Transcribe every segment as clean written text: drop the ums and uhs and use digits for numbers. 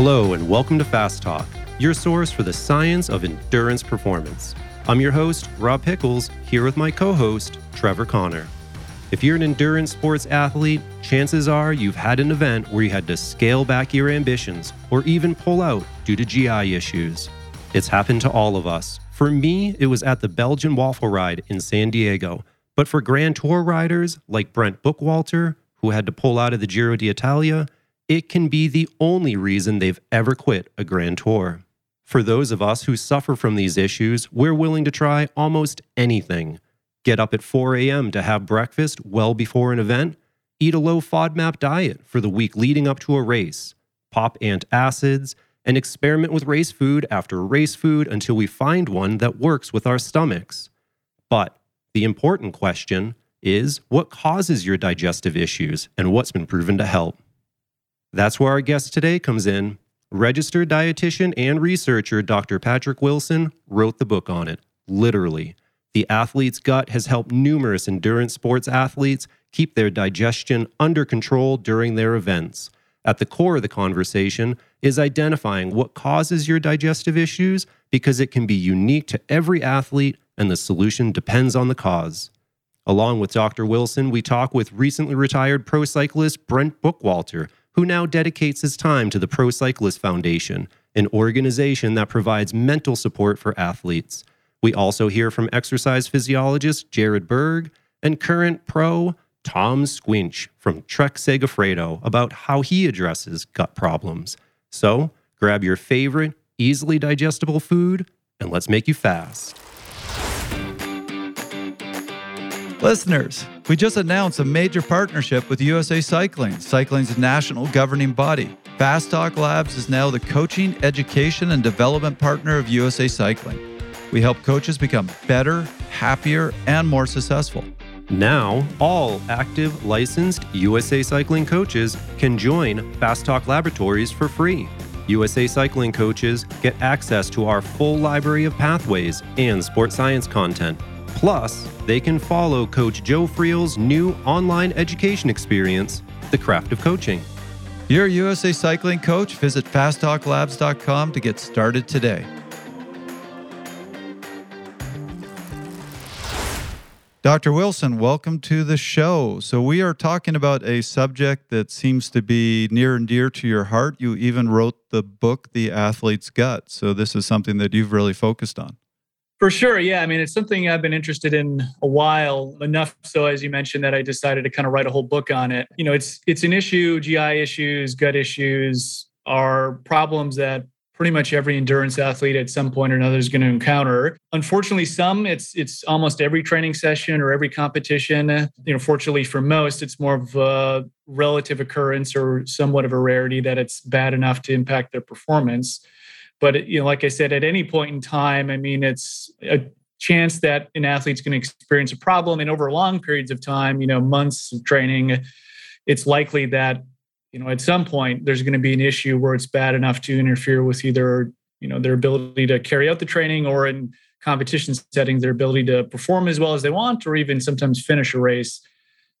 Hello and welcome to Fast Talk, your source for the science of endurance performance. I'm your host, Rob Pickles, here with my co-host, Trevor Connor. If you're an endurance sports athlete, chances are you've had an event where you had to scale back your ambitions or even pull out due to GI issues. It's happened to all of us. For me, it was at the Belgian Waffle Ride in San Diego. But for Grand Tour riders like Brent Bookwalter, who had to pull out of the Giro d'Italia, it can be the only reason they've ever quit a Grand Tour. For those of us who suffer from these issues, we're willing to try almost anything. Get up at 4 a.m. to have breakfast well before an event, eat a low FODMAP diet for the week leading up to a race, pop antacids, and experiment with race food after race food until we find one that works with our stomachs. But the important question is, what causes your digestive issues and what's been proven to help? That's where our guest today comes in. Registered dietitian and researcher Dr. Patrick Wilson wrote the book on it, literally. The Athlete's Gut has helped numerous endurance sports athletes keep their digestion under control during their events. At the core of the conversation is identifying what causes your digestive issues, because it can be unique to every athlete and the solution depends on the cause. Along with Dr. Wilson, we talk with recently retired pro cyclist Brent Bookwalter, who now dedicates his time to the Pro Cyclist Foundation, an organization that provides mental support for athletes. We also hear from exercise physiologist Jared Berg and current pro Tom Skujiņš from Trek-Segafredo about how he addresses gut problems. So grab your favorite, easily digestible food, and let's make you fast. Listeners, we just announced a major partnership with USA Cycling, cycling's national governing body. Fast Talk Labs is now the coaching, education, and development partner of USA Cycling. We help coaches become better, happier, and more successful. Now, all active, licensed USA Cycling coaches can join Fast Talk Laboratories for free. USA Cycling coaches get access to our full library of pathways and sports science content. Plus, they can follow Coach Joe Friel's new online education experience, The Craft of Coaching. You're a USA Cycling coach? Visit fasttalklabs.com to get started today. Dr. Wilson, welcome to the show. So we are talking about a subject that seems to be near and dear to your heart. You even wrote the book, The Athlete's Gut. So this is something that you've really focused on. For sure, yeah. I mean, it's something I've been interested in a while, enough so, as you mentioned, that I decided to kind of write a whole book on it. You know, it's an issue. GI issues, gut issues are problems that pretty much every endurance athlete at some point or another is going to encounter. Unfortunately, it's almost every training session or every competition. You know, fortunately for most, it's more of a relative occurrence or somewhat of a rarity that it's bad enough to impact their performance. But, you know, like I said, at any point in time, I mean, it's a chance that an athlete's going to experience a problem. And over long periods of time, you know, months of training, it's likely that, you know, at some point there's going to be an issue where it's bad enough to interfere with either, you know, their ability to carry out the training, or in competition settings, their ability to perform as well as they want, or even sometimes finish a race.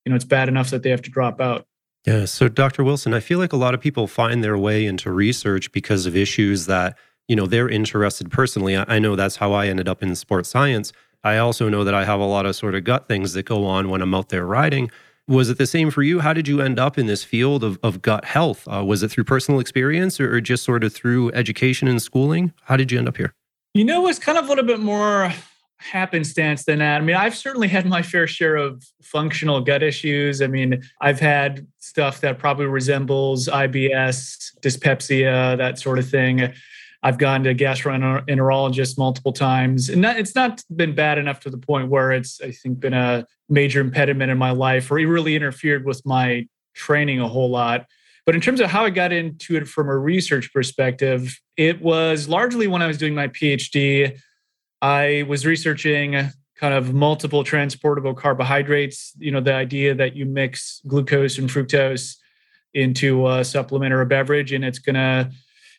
You know, it's bad enough that they have to drop out. Yeah. So, Dr. Wilson, I feel like a lot of people find their way into research because of issues that, you know, they're interested personally. I know that's how I ended up in sports science. I also know that I have a lot of sort of gut things that go on when I'm out there riding. Was it the same for you? How did you end up in this field of gut health? Was it through personal experience or just sort of through education and schooling? How did you end up here? You know, it's kind of a little bit more happenstance than that. I mean, I've certainly had my fair share of functional gut issues. I mean, I've had stuff that probably resembles IBS, dyspepsia, that sort of thing. I've gone to a gastroenterologist multiple times, and it's not been bad enough to the point where it's, I think, been a major impediment in my life, or it really interfered with my training a whole lot. But in terms of how I got into it from a research perspective, it was largely when I was doing my PhD. I was researching kind of multiple transportable carbohydrates, you know, the idea that you mix glucose and fructose into a supplement or a beverage, and it's going to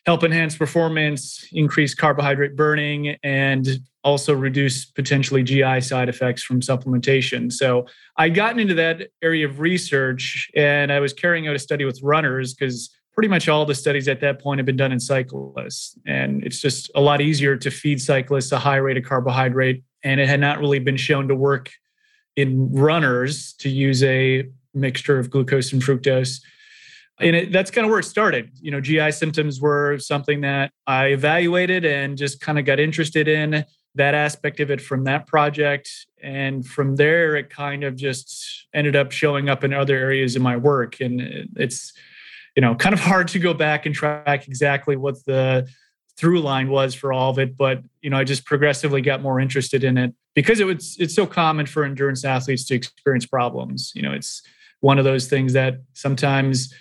help enhance performance, increase carbohydrate burning, and also reduce potentially GI side effects from supplementation. So I'd gotten into that area of research, and I was carrying out a study with runners because pretty much all the studies at that point have been done in cyclists. And it's just a lot easier to feed cyclists a high rate of carbohydrate. And it had not really been shown to work in runners to use a mixture of glucose and fructose. And that's kind of where it started. You know, GI symptoms were something that I evaluated and just kind of got interested in that aspect of it from that project. And from there, it kind of just ended up showing up in other areas of my work. And it's, you know, kind of hard to go back and track exactly what the through line was for all of it. But, you know, I just progressively got more interested in it because it's so common for endurance athletes to experience problems. You know, it's one of those things that sometimes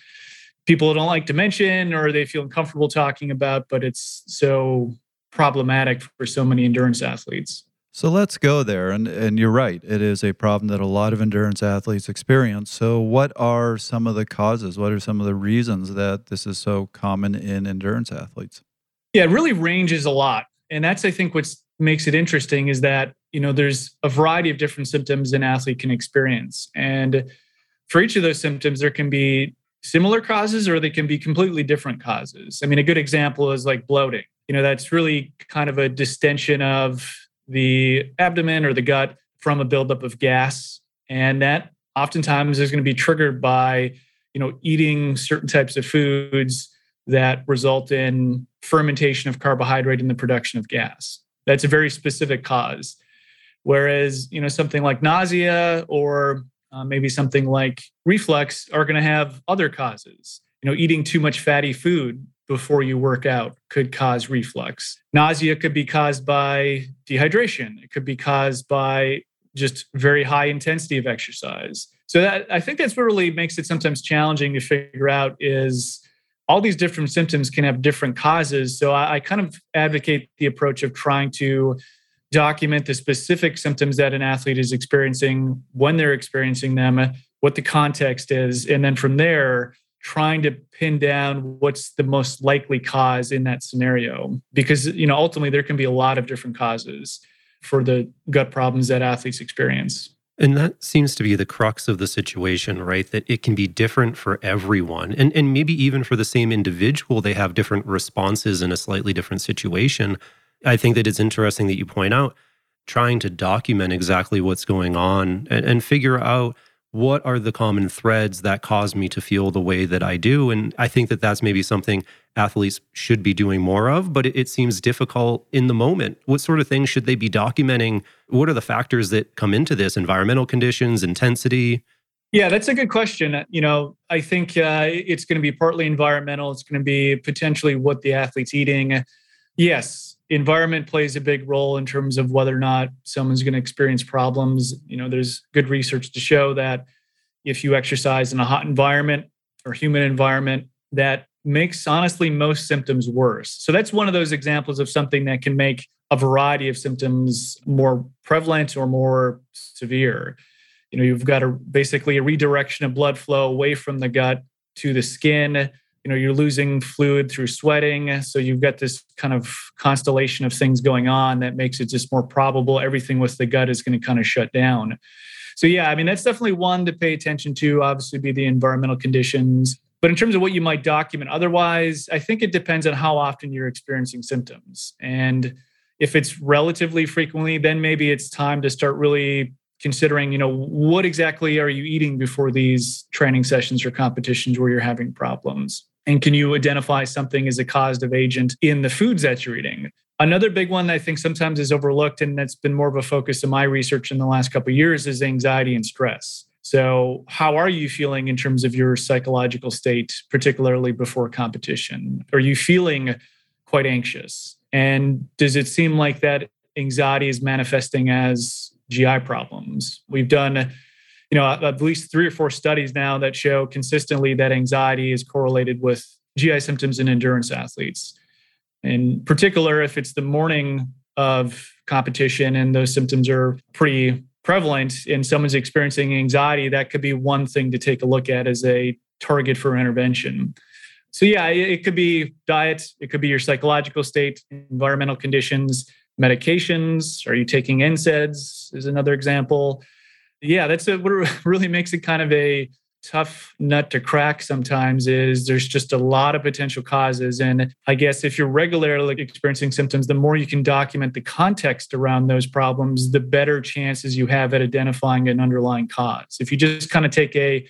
people don't like to mention or they feel uncomfortable talking about, but it's so problematic for so many endurance athletes. So let's go there. And you're right. It is a problem that a lot of endurance athletes experience. So what are some of the causes? What are some of the reasons that this is so common in endurance athletes? Yeah, it really ranges a lot. And that's, I think, what makes it interesting is that, you know, there's a variety of different symptoms an athlete can experience. And for each of those symptoms, there can be similar causes or they can be completely different causes. I mean, a good example is like bloating. You know, that's really kind of a distension of the abdomen or the gut from a buildup of gas. And that oftentimes is going to be triggered by, you know, eating certain types of foods that result in fermentation of carbohydrate and the production of gas. That's a very specific cause. Whereas, you know, something like nausea or maybe something like reflux are going to have other causes. You know, eating too much fatty food before you work out could cause reflux. Nausea could be caused by dehydration. It could be caused by just very high intensity of exercise. So that, I think that's what really makes it sometimes challenging to figure out is all these different symptoms can have different causes. So I kind of advocate the approach of trying to document the specific symptoms that an athlete is experiencing, when they're experiencing them, what the context is, and then from there, trying to pin down what's the most likely cause in that scenario. Because, you know, ultimately there can be a lot of different causes for the gut problems that athletes experience. And that seems to be the crux of the situation, right? That it can be different for everyone. And maybe even for the same individual, they have different responses in a slightly different situation. I think that it's interesting that you point out trying to document exactly what's going on and figure out what are the common threads that cause me to feel the way that I do. And I think that that's maybe something athletes should be doing more of, but it seems difficult in the moment. What sort of things should they be documenting? What are the factors that come into this? Environmental conditions, intensity? Yeah, that's a good question. You know, I think it's going to be partly environmental. It's going to be potentially what the athlete's eating. Yes. Environment plays a big role in terms of whether or not someone's going to experience problems. You know, there's good research to show that if you exercise in a hot environment or humid environment, that makes honestly most symptoms worse. So that's one of those examples of something that can make a variety of symptoms more prevalent or more severe. You know, you've got basically a redirection of blood flow away from the gut to the skin. You know, you're losing fluid through sweating. So you've got this kind of constellation of things going on that makes it just more probable everything with the gut is going to kind of shut down. So yeah, I mean, that's definitely one to pay attention to, obviously be the environmental conditions. But in terms of what you might document otherwise, I think it depends on how often you're experiencing symptoms. And if it's relatively frequently, then maybe it's time to start really considering, you know, what exactly are you eating before these training sessions or competitions where you're having problems? And can you identify something as a causative agent in the foods that you're eating? Another big one that I think sometimes is overlooked, and that's been more of a focus of my research in the last couple of years, is anxiety and stress. So how are you feeling in terms of your psychological state, particularly before competition? Are you feeling quite anxious? And does it seem like that anxiety is manifesting as GI problems? We've done, you know, at least 3 or 4 studies now that show consistently that anxiety is correlated with GI symptoms in endurance athletes. In particular, if it's the morning of competition and those symptoms are pretty prevalent and someone's experiencing anxiety, that could be one thing to take a look at as a target for intervention. So yeah, it could be diet, it could be your psychological state, environmental conditions, medications. Are you taking NSAIDs is another example. Yeah, that's what really makes it kind of a tough nut to crack sometimes is there's just a lot of potential causes. And I guess if you're regularly experiencing symptoms, the more you can document the context around those problems, the better chances you have at identifying an underlying cause. If you just kind of take a,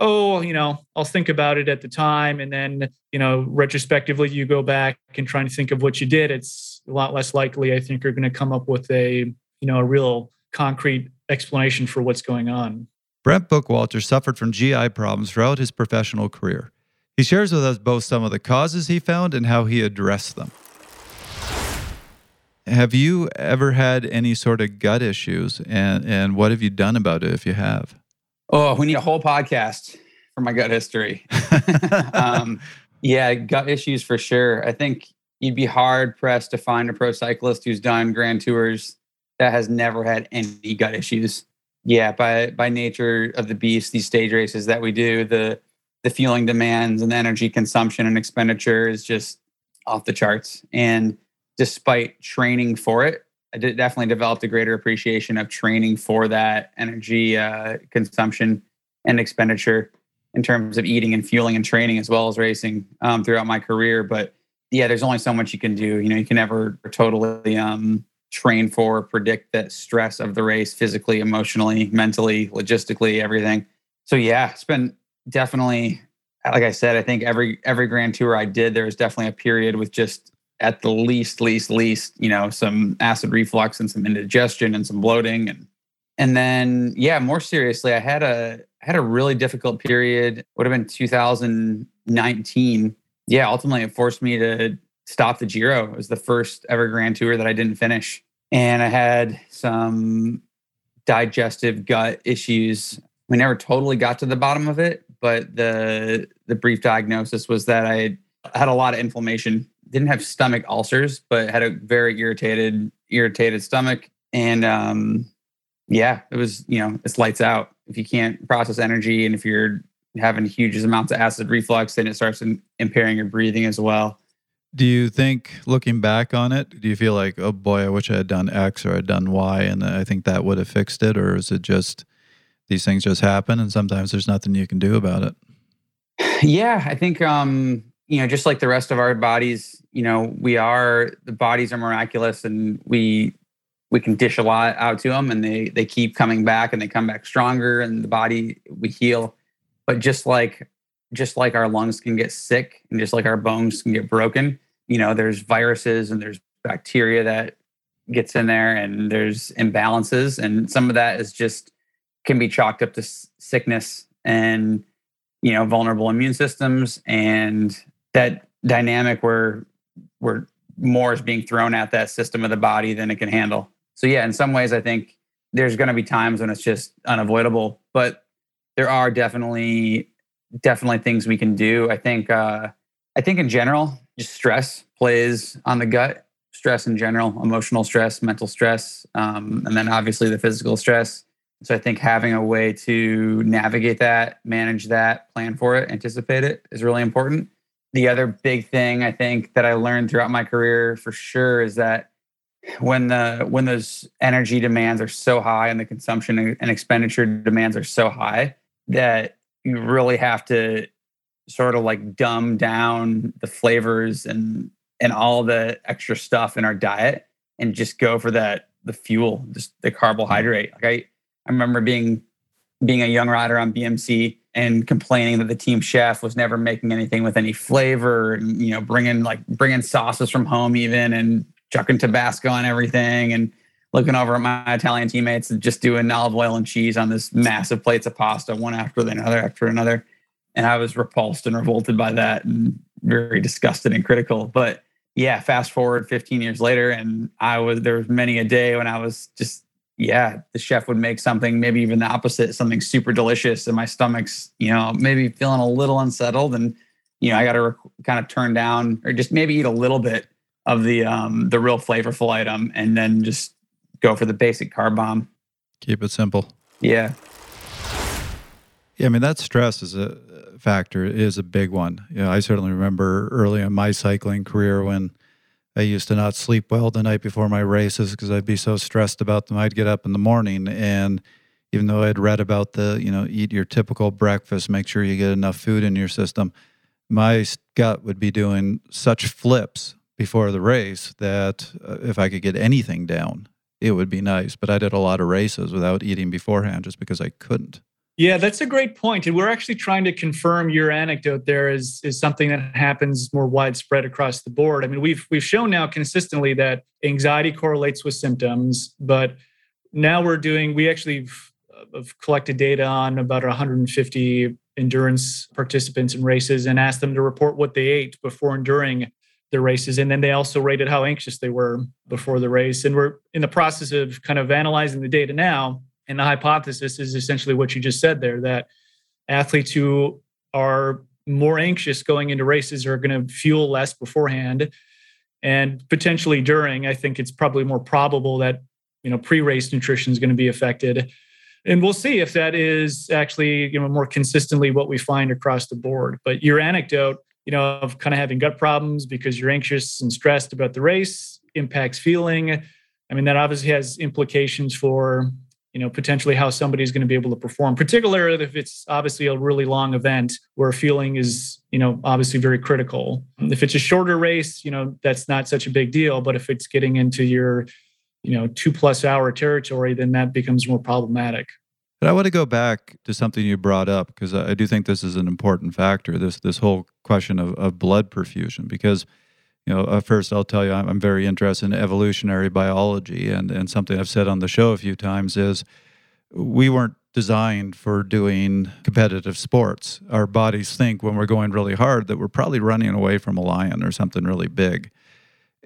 I'll think about it at the time. And then, retrospectively, you go back and try and think of what you did. It's a lot less likely, I think, you're going to come up with a real concrete explanation for what's going on. Brent Bookwalter suffered from GI problems throughout his professional career. He shares with us both some of the causes he found and how he addressed them. Have you ever had any sort of gut issues? And what have you done about it if you have? Oh, we need a whole podcast for my gut history. Gut issues for sure. I think you'd be hard-pressed to find a pro cyclist who's done Grand Tours that has never had any gut issues. Yeah, by nature of the beast, these stage races that we do, the fueling demands and the energy consumption and expenditure is just off the charts. And despite training for it, I definitely developed a greater appreciation of training for that energy consumption and expenditure in terms of eating and fueling and training as well as racing throughout my career. But yeah, there's only so much you can do. You can never totally train for, predict that stress of the race physically, emotionally, mentally, logistically, everything. So yeah, it's been definitely, like I said, I think every Grand Tour I did, there was definitely a period with just at the least, some acid reflux and some indigestion and some bloating. And then, more seriously, I had a really difficult period, would have been 2019. Yeah, ultimately it forced me to stop the Giro. It was the first ever Grand Tour that I didn't finish. And I had some digestive gut issues. We never totally got to the bottom of it, but the brief diagnosis was that I had a lot of inflammation. Didn't have stomach ulcers, but had a very irritated stomach. And it was, it's lights out. If you can't process energy and if you're having huge amounts of acid reflux, then it starts impairing your breathing as well. Do you think, looking back on it, do you feel like, oh boy, I wish I had done X or I'd done Y and I think that would have fixed it? Or is it just these things just happen and sometimes there's nothing you can do about it? Yeah, I think... just like the rest of our bodies, the bodies are miraculous and we can dish a lot out to them and they keep coming back and they come back stronger and the body, we heal. But just like our lungs can get sick and just like our bones can get broken, there's viruses and there's bacteria that gets in there and there's imbalances. And some of that is just can be chalked up to sickness and, vulnerable immune systems and that dynamic where more is being thrown at that system of the body than it can handle. So yeah, in some ways, I think there's going to be times when it's just unavoidable, but there are definitely things we can do. I think in general, just stress plays on the gut, stress in general, emotional stress, mental stress, and then obviously the physical stress. So I think having a way to navigate that, manage that, plan for it, anticipate it is really important. The other big thing I think that I learned throughout my career for sure is that when those energy demands are so high and the consumption and expenditure demands are so high that you really have to sort of like dumb down the flavors and all the extra stuff in our diet and just go for the fuel, just the carbohydrate. Like I remember being a young rider on BMC and complaining that the team chef was never making anything with any flavor, and bringing sauces from home even and chucking Tabasco on everything and looking over at my Italian teammates and just doing olive oil and cheese on this massive plates of pasta one after another. And I was repulsed and revolted by that and very disgusted and critical. But yeah, fast forward 15 years later and there was many a day when I was just, the chef would make something, maybe even the opposite, something super delicious. And my stomach's, maybe feeling a little unsettled. And, I got to kind of turn down or just maybe eat a little bit of the real flavorful item and then just go for the basic carb bomb. Keep it simple. Yeah. Yeah. I mean, that stress is a factor, is a big one. I certainly remember early in my cycling career when I used to not sleep well the night before my races because I'd be so stressed about them. I'd get up in the morning and, even though I'd read about the, you know, eat your typical breakfast, make sure you get enough food in your system, my gut would be doing such flips before the race that if I could get anything down, it would be nice. But I did a lot of races without eating beforehand just because I couldn't. Yeah, that's a great point. And we're actually trying to confirm your anecdote there is something that happens more widespread across the board. I mean, we've shown now consistently that anxiety correlates with symptoms, but now we've collected data on about 150 endurance participants in races and asked them to report what they ate before and during the races. And then they also rated how anxious they were before the race. And we're in the process of kind of analyzing the data now. And the hypothesis is essentially what you just said there, that athletes who are more anxious going into races are going to fuel less beforehand and potentially during. I think it's probably more probable that, you know, pre-race nutrition is going to be affected. And we'll see if that is actually, you know, more consistently what we find across the board. But your anecdote, you know, of kind of having gut problems because you're anxious and stressed about the race impacts feeling. I mean, that obviously has implications for, you know, potentially how somebody's going to be able to perform, particularly if it's obviously a really long event where feeling is, you know, obviously very critical. If it's a shorter race, you know, that's not such a big deal. But if it's getting into your, you know, 2+ hour territory, then that becomes more problematic. But I want to go back to something you brought up, because I do think this is an important factor, this whole question of blood perfusion, because, you know, first I'll tell you, I'm very interested in evolutionary biology, and something I've said on the show a few times is we weren't designed for doing competitive sports. Our bodies think when we're going really hard that we're probably running away from a lion or something really big.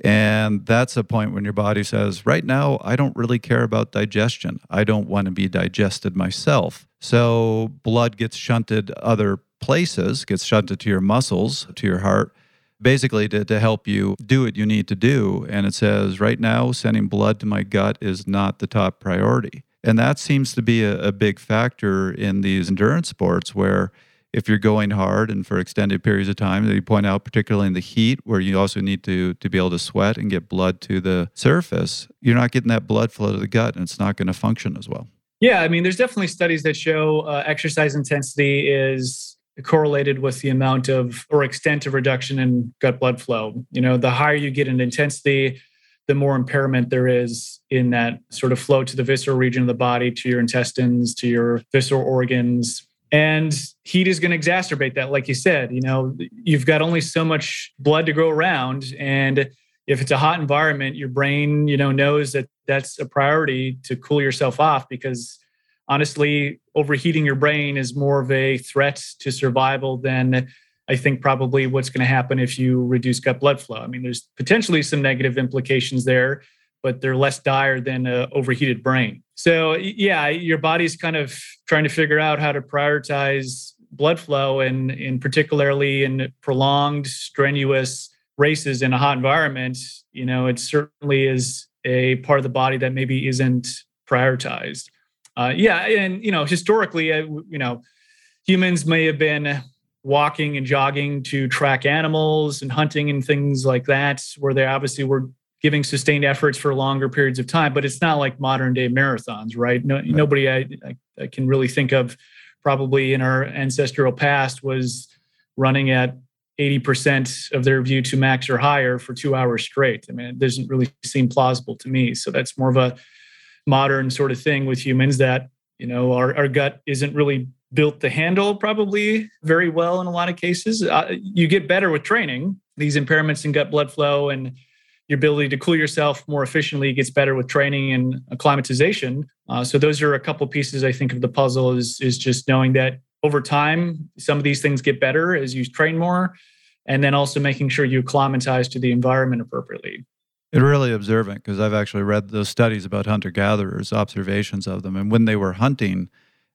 And that's a point when your body says, right now, I don't really care about digestion. I don't want to be digested myself. So blood gets shunted other places, gets shunted to your muscles, to your heart, basically to help you do what you need to do. And it says, right now, sending blood to my gut is not the top priority. And that seems to be a big factor in these endurance sports, where if you're going hard and for extended periods of time, that you point out, particularly in the heat, where you also need to be able to sweat and get blood to the surface, you're not getting that blood flow to the gut, and it's not going to function as well. Yeah, I mean, there's definitely studies that show exercise intensity is correlated with the amount of or extent of reduction in gut blood flow. You know, the higher you get in intensity, the more impairment there is in that sort of flow to the visceral region of the body, to your intestines, to your visceral organs. And heat is going to exacerbate that. Like you said, you know, you've got only so much blood to go around. And if it's a hot environment, your brain, you know, knows that that's a priority to cool yourself off, because honestly, overheating your brain is more of a threat to survival than I think probably what's going to happen if you reduce gut blood flow. I mean, there's potentially some negative implications there, but they're less dire than an overheated brain. So yeah, your body's kind of trying to figure out how to prioritize blood flow, and particularly in prolonged, strenuous races in a hot environment, you know, it certainly is a part of the body that maybe isn't prioritized. Yeah, and, you know, historically, you know, humans may have been walking and jogging to track animals and hunting and things like that, where they obviously were giving sustained efforts for longer periods of time, but it's not like modern day marathons, right? No, nobody I can really think of probably in our ancestral past was running at 80% of their VO2 max or higher for 2 hours straight. I mean, it doesn't really seem plausible to me. So that's more of a modern sort of thing with humans, that, you know, our gut isn't really built to handle probably very well in a lot of cases. You get better with training. These impairments in gut blood flow and your ability to cool yourself more efficiently gets better with training and acclimatization. So those are a couple pieces, I think, of the puzzle, is just knowing that over time, some of these things get better as you train more, and then also making sure you acclimatize to the environment appropriately. It's really observant, because I've actually read those studies about hunter-gatherers, observations of them. And when they were hunting,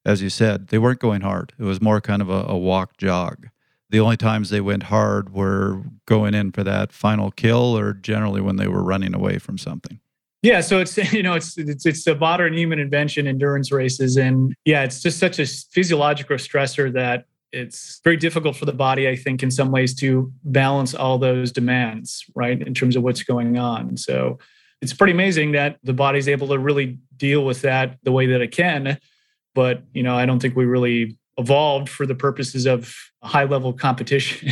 as you said, they weren't going hard. It was more kind of a walk-jog. The only times they went hard were going in for that final kill, or generally when they were running away from something. Yeah, so it's, you know, it's a modern human invention, endurance races. And yeah, it's just such a physiological stressor that it's very difficult for the body, I think, in some ways to balance all those demands, right, in terms of what's going on. So it's pretty amazing that the body's able to really deal with that the way that it can. But, you know, I don't think we really evolved for the purposes of high level competition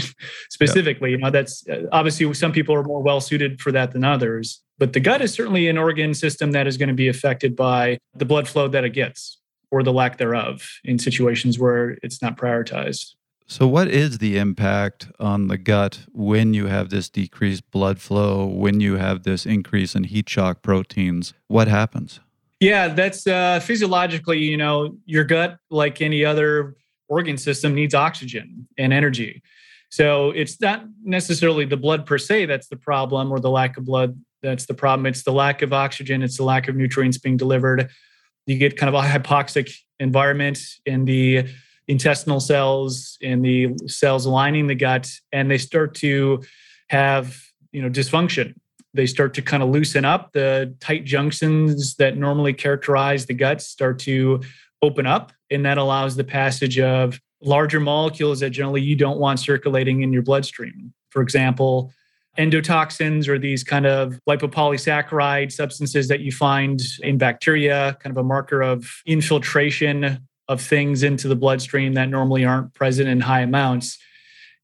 specifically. Yeah. You know, that's obviously some people are more well suited for that than others. But the gut is certainly an organ system that is going to be affected by the blood flow that it gets or the lack thereof in situations where it's not prioritized. So what is the impact on the gut when you have this decreased blood flow, when you have this increase in heat shock proteins? What happens? Yeah, that's physiologically, you know, your gut, like any other organ system, needs oxygen and energy. So it's not necessarily the blood per se that's the problem, or the lack of blood that's the problem. It's the lack of oxygen. It's the lack of nutrients being delivered. You get kind of a hypoxic environment in the intestinal cells and the cells lining the gut, and they start to have, you know, dysfunction. They start to kind of loosen up. The tight junctions that normally characterize the gut start to open up, and that allows the passage of larger molecules that generally you don't want circulating in your bloodstream. For example, endotoxins, or these kind of lipopolysaccharide substances that you find in bacteria, kind of a marker of infiltration of things into the bloodstream that normally aren't present in high amounts.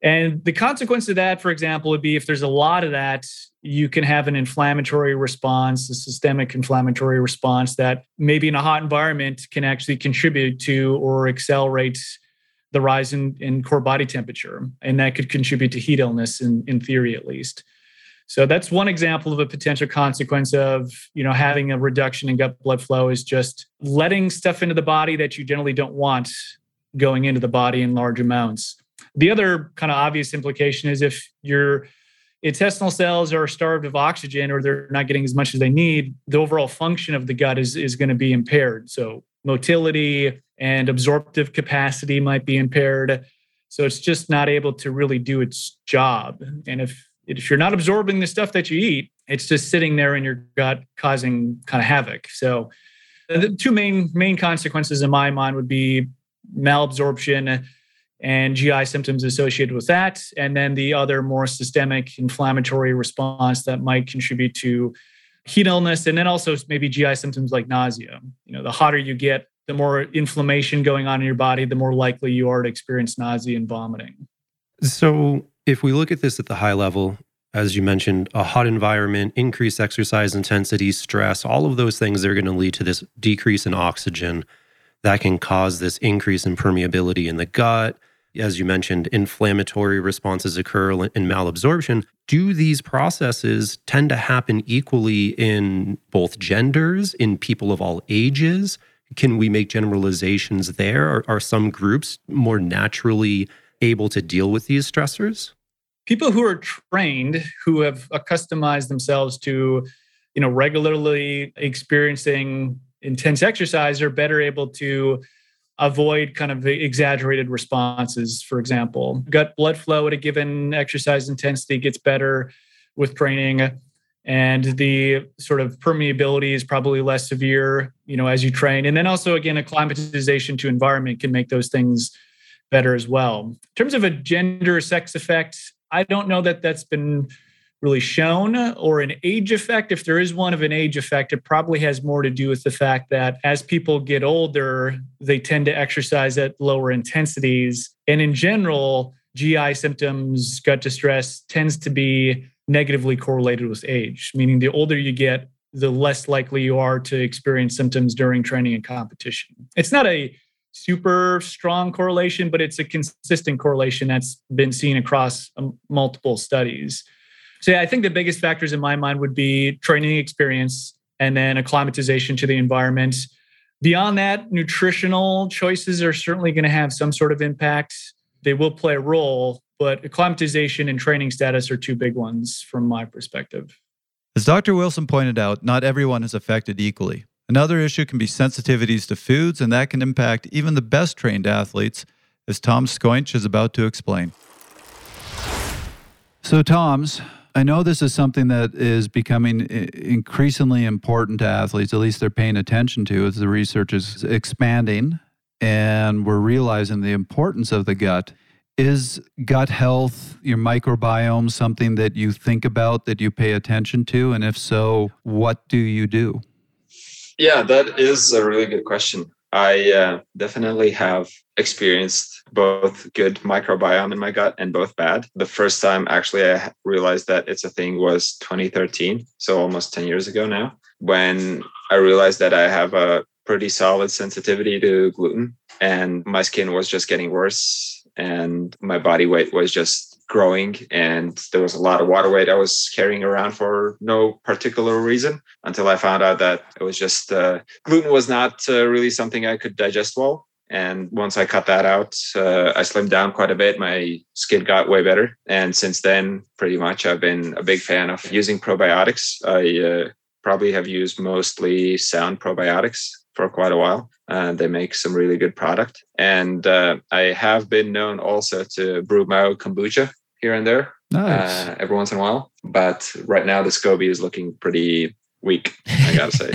And the consequence of that, for example, would be if there's a lot of that, you can have an inflammatory response, a systemic inflammatory response that maybe in a hot environment can actually contribute to or accelerate the rise in core body temperature. And that could contribute to heat illness in theory, at least. So that's one example of a potential consequence of, you know, having a reduction in gut blood flow is just letting stuff into the body that you generally don't want going into the body in large amounts. The other kind of obvious implication is if your intestinal cells are starved of oxygen, or they're not getting as much as they need, the overall function of the gut is going to be impaired. So motility and absorptive capacity might be impaired. So it's just not able to really do its job. And if you're not absorbing the stuff that you eat, it's just sitting there in your gut causing kind of havoc. So the two main consequences in my mind would be malabsorption and GI symptoms associated with that. And then the other more systemic inflammatory response that might contribute to heat illness. And then also maybe GI symptoms like nausea. You know, the hotter you get, the more inflammation going on in your body, the more likely you are to experience nausea and vomiting. So if we look at this at the high level, as you mentioned, a hot environment, increased exercise intensity, stress, all of those things are going to lead to this decrease in oxygen that can cause this increase in permeability in the gut. As you mentioned, inflammatory responses occur in malabsorption. Do these processes tend to happen equally in both genders, in people of all ages? Can we make generalizations there? Are some groups more naturally able to deal with these stressors? People who are trained, who have accustomed themselves to, you know, regularly experiencing intense exercise, are better able to avoid kind of exaggerated responses. For example, gut blood flow at a given exercise intensity gets better with training, and the sort of permeability is probably less severe, you know, as you train. And then also, again, acclimatization to environment can make those things better as well. In terms of a gender sex effect, I don't know that that's been really shown, or an age effect. If there is one of an age effect, it probably has more to do with the fact that as people get older, they tend to exercise at lower intensities. And in general, GI symptoms, gut distress tends to be negatively correlated with age, meaning the older you get, the less likely you are to experience symptoms during training and competition. It's not a super strong correlation, but it's a consistent correlation that's been seen across multiple studies. So yeah, I think the biggest factors in my mind would be training experience and then acclimatization to the environment. Beyond that, nutritional choices are certainly going to have some sort of impact. They will play a role, but acclimatization and training status are two big ones from my perspective. As Dr. Wilson pointed out, not everyone is affected equally. Another issue can be sensitivities to foods, and that can impact even the best trained athletes, as Tom Skujiņš is about to explain. So Tom's, I know this is something that is becoming increasingly important to athletes, at least they're paying attention to, as the research is expanding and we're realizing the importance of the gut. Is gut health, your microbiome, something that you think about, that you pay attention to? And if so, what do you do? Yeah, that is a really good question. I definitely have experienced both good microbiome in my gut and both bad. The first time actually I realized that it's a thing was 2013, so almost 10 years ago now, when I realized that I have a pretty solid sensitivity to gluten and my skin was just getting worse and my body weight was just growing and there was a lot of water weight I was carrying around for no particular reason until I found out that it was just gluten was not really something I could digest well. And once I cut that out, I slimmed down quite a bit. My skin got way better. And since then, pretty much I've been a big fan of using probiotics. I probably have used mostly Sound probiotics for quite a while. They make some really good product. And I have been known also to brew my own kombucha here and there. Nice. Every once in a while. But right now, the SCOBY is looking pretty weak, I gotta say.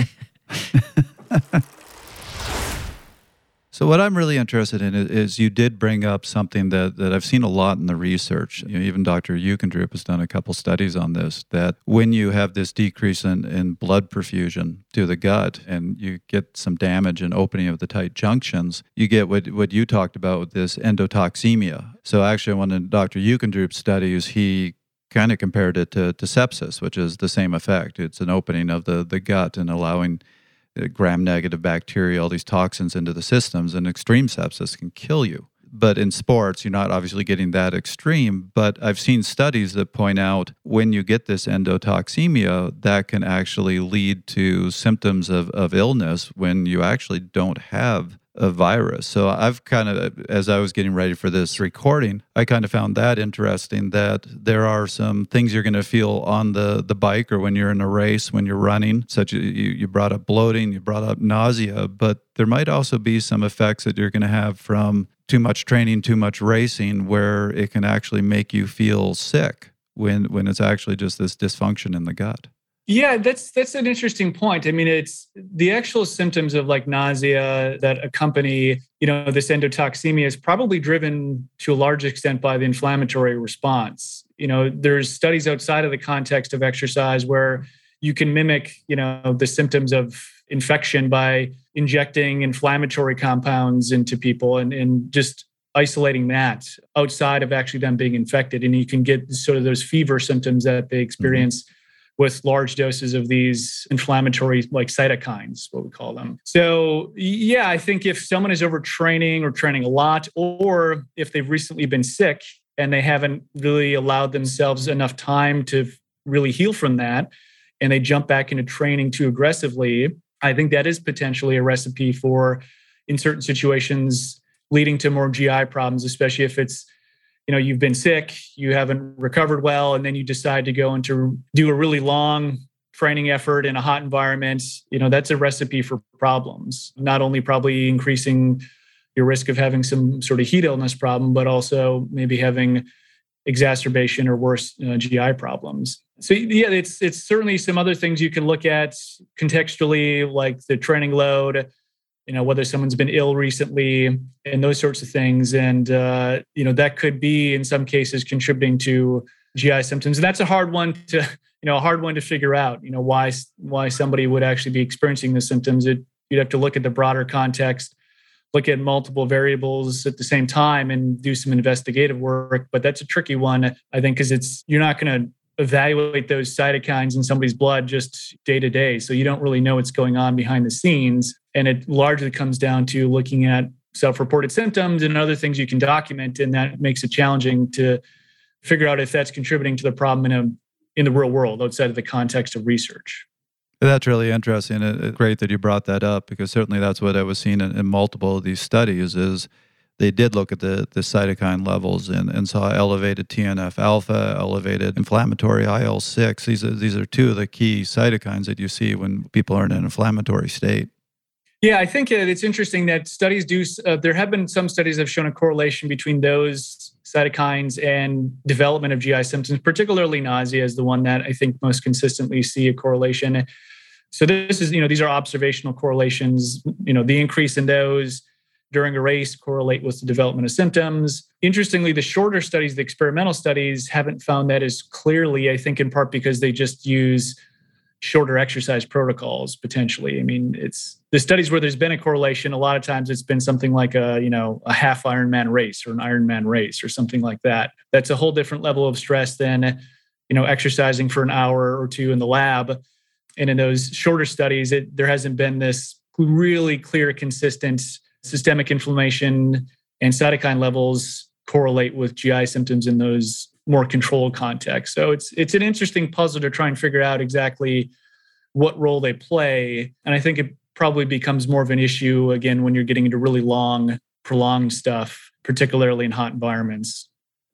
So what I'm really interested in is you did bring up something that I've seen a lot in the research. You know, even Dr. Jeukendrup has done a couple studies on this, that when you have this decrease in blood perfusion to the gut and you get some damage and opening of the tight junctions, you get what you talked about with this endotoxemia. So actually one of Dr. Jeukendrup's studies, he kind of compared it to sepsis, which is the same effect. It's an opening of the gut and allowing gram-negative bacteria, all these toxins into the systems, and extreme sepsis can kill you. But in sports, you're not obviously getting that extreme, but I've seen studies that point out when you get this endotoxemia, that can actually lead to symptoms of illness when you actually don't have a virus. So I've kind of, as I was getting ready for this recording, I kind of found that interesting that there are some things you're going to feel on the bike or when you're in a race, when you're running, such as you brought up bloating, you brought up nausea, but there might also be some effects that you're going to have from too much training, too much racing, where it can actually make you feel sick when it's actually just this dysfunction in the gut. Yeah, that's an interesting point. I mean, it's the actual symptoms of like nausea that accompany, this endotoxemia is probably driven to a large extent by the inflammatory response. There's studies outside of the context of exercise where you can mimic, the symptoms of infection by injecting inflammatory compounds into people and just isolating that outside of actually them being infected. And you can get sort of those fever symptoms that they experience with large doses of these inflammatory like cytokines, what we call them. So yeah, I think if someone is overtraining or training a lot, or if they've recently been sick and they haven't really allowed themselves enough time to really heal from that, and they jump back into training too aggressively, I think that is potentially a recipe for, in certain situations, leading to more GI problems, especially if it's you've been sick, you haven't recovered well, and then you decide to go into do a really long training effort in a hot environment. That's a recipe for problems, not only probably increasing your risk of having some sort of heat illness problem, but also maybe having exacerbation or worse GI problems. So yeah, it's certainly some other things you can look at contextually, like the training load, whether someone's been ill recently and those sorts of things. And, that could be in some cases contributing to GI symptoms. And that's a hard one to, figure out, why somebody would actually be experiencing the symptoms. You'd have to look at the broader context, look at multiple variables at the same time and do some investigative work. But that's a tricky one, I think, because you're not going to evaluate those cytokines in somebody's blood just day to day. So you don't really know what's going on behind the scenes. And it largely comes down to looking at self-reported symptoms and other things you can document. And that makes it challenging to figure out if that's contributing to the problem in the real world outside of the context of research. That's really interesting. It's great that you brought that up, because certainly that's what I was seeing in multiple of these studies is they did look at the cytokine levels and saw elevated TNF-alpha, elevated inflammatory IL-6. These are two of the key cytokines that you see when people are in an inflammatory state. Yeah, I think it's interesting that studies do, there have been some studies that have shown a correlation between those cytokines and development of GI symptoms, particularly nausea is the one that I think most consistently see a correlation. So this is, these are observational correlations, the increase in those during a race correlate with the development of symptoms. Interestingly, the shorter studies, the experimental studies, haven't found that as clearly, I think in part because they just use shorter exercise protocols, potentially. I mean, it's the studies where there's been a correlation, a lot of times it's been something like a half Ironman race or an Ironman race or something like that. That's a whole different level of stress than, exercising for an hour or two in the lab. And in those shorter studies, there hasn't been this really clear, consistent systemic inflammation and cytokine levels correlate with GI symptoms in those more controlled contexts. So it's an interesting puzzle to try and figure out exactly what role they play. And I think it probably becomes more of an issue, again, when you're getting into really long, prolonged stuff, particularly in hot environments.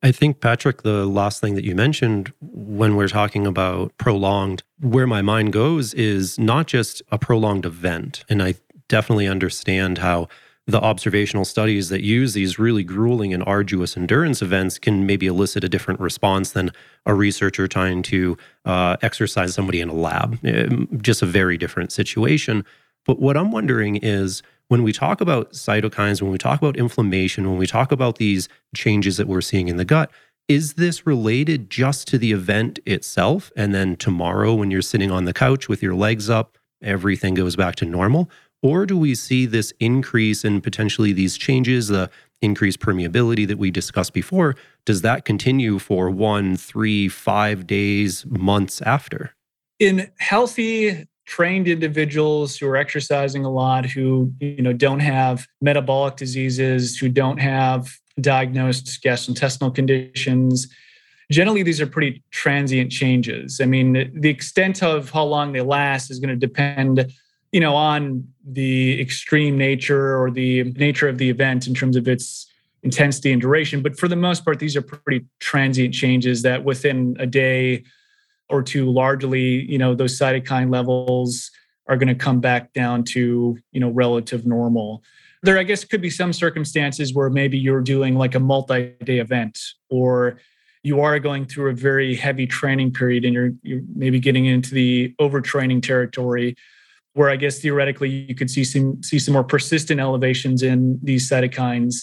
I think, Patrick, the last thing that you mentioned when we're talking about prolonged, where my mind goes is not just a prolonged event. And I definitely understand how the observational studies that use these really grueling and arduous endurance events can maybe elicit a different response than a researcher trying to exercise somebody in a lab. Just a very different situation. But what I'm wondering is, when we talk about cytokines, when we talk about inflammation, when we talk about these changes that we're seeing in the gut, is this related just to the event itself? And then tomorrow, when you're sitting on the couch with your legs up, everything goes back to normal? Or do we see this increase in potentially these changes, the increased permeability that we discussed before? Does that continue for 1, 3, 5 days, months after? In healthy, trained individuals who are exercising a lot, who don't have metabolic diseases, who don't have diagnosed gastrointestinal conditions, generally, these are pretty transient changes. I mean, the extent of how long they last is going to depend on the extreme nature or the nature of the event in terms of its intensity and duration. But for the most part, these are pretty transient changes that within a day or two, largely, those cytokine levels are going to come back down to, relative normal. There, I guess, could be some circumstances where maybe you're doing like a multi-day event, or you are going through a very heavy training period and you're maybe getting into the overtraining territory, where I guess theoretically you could see some more persistent elevations in these cytokines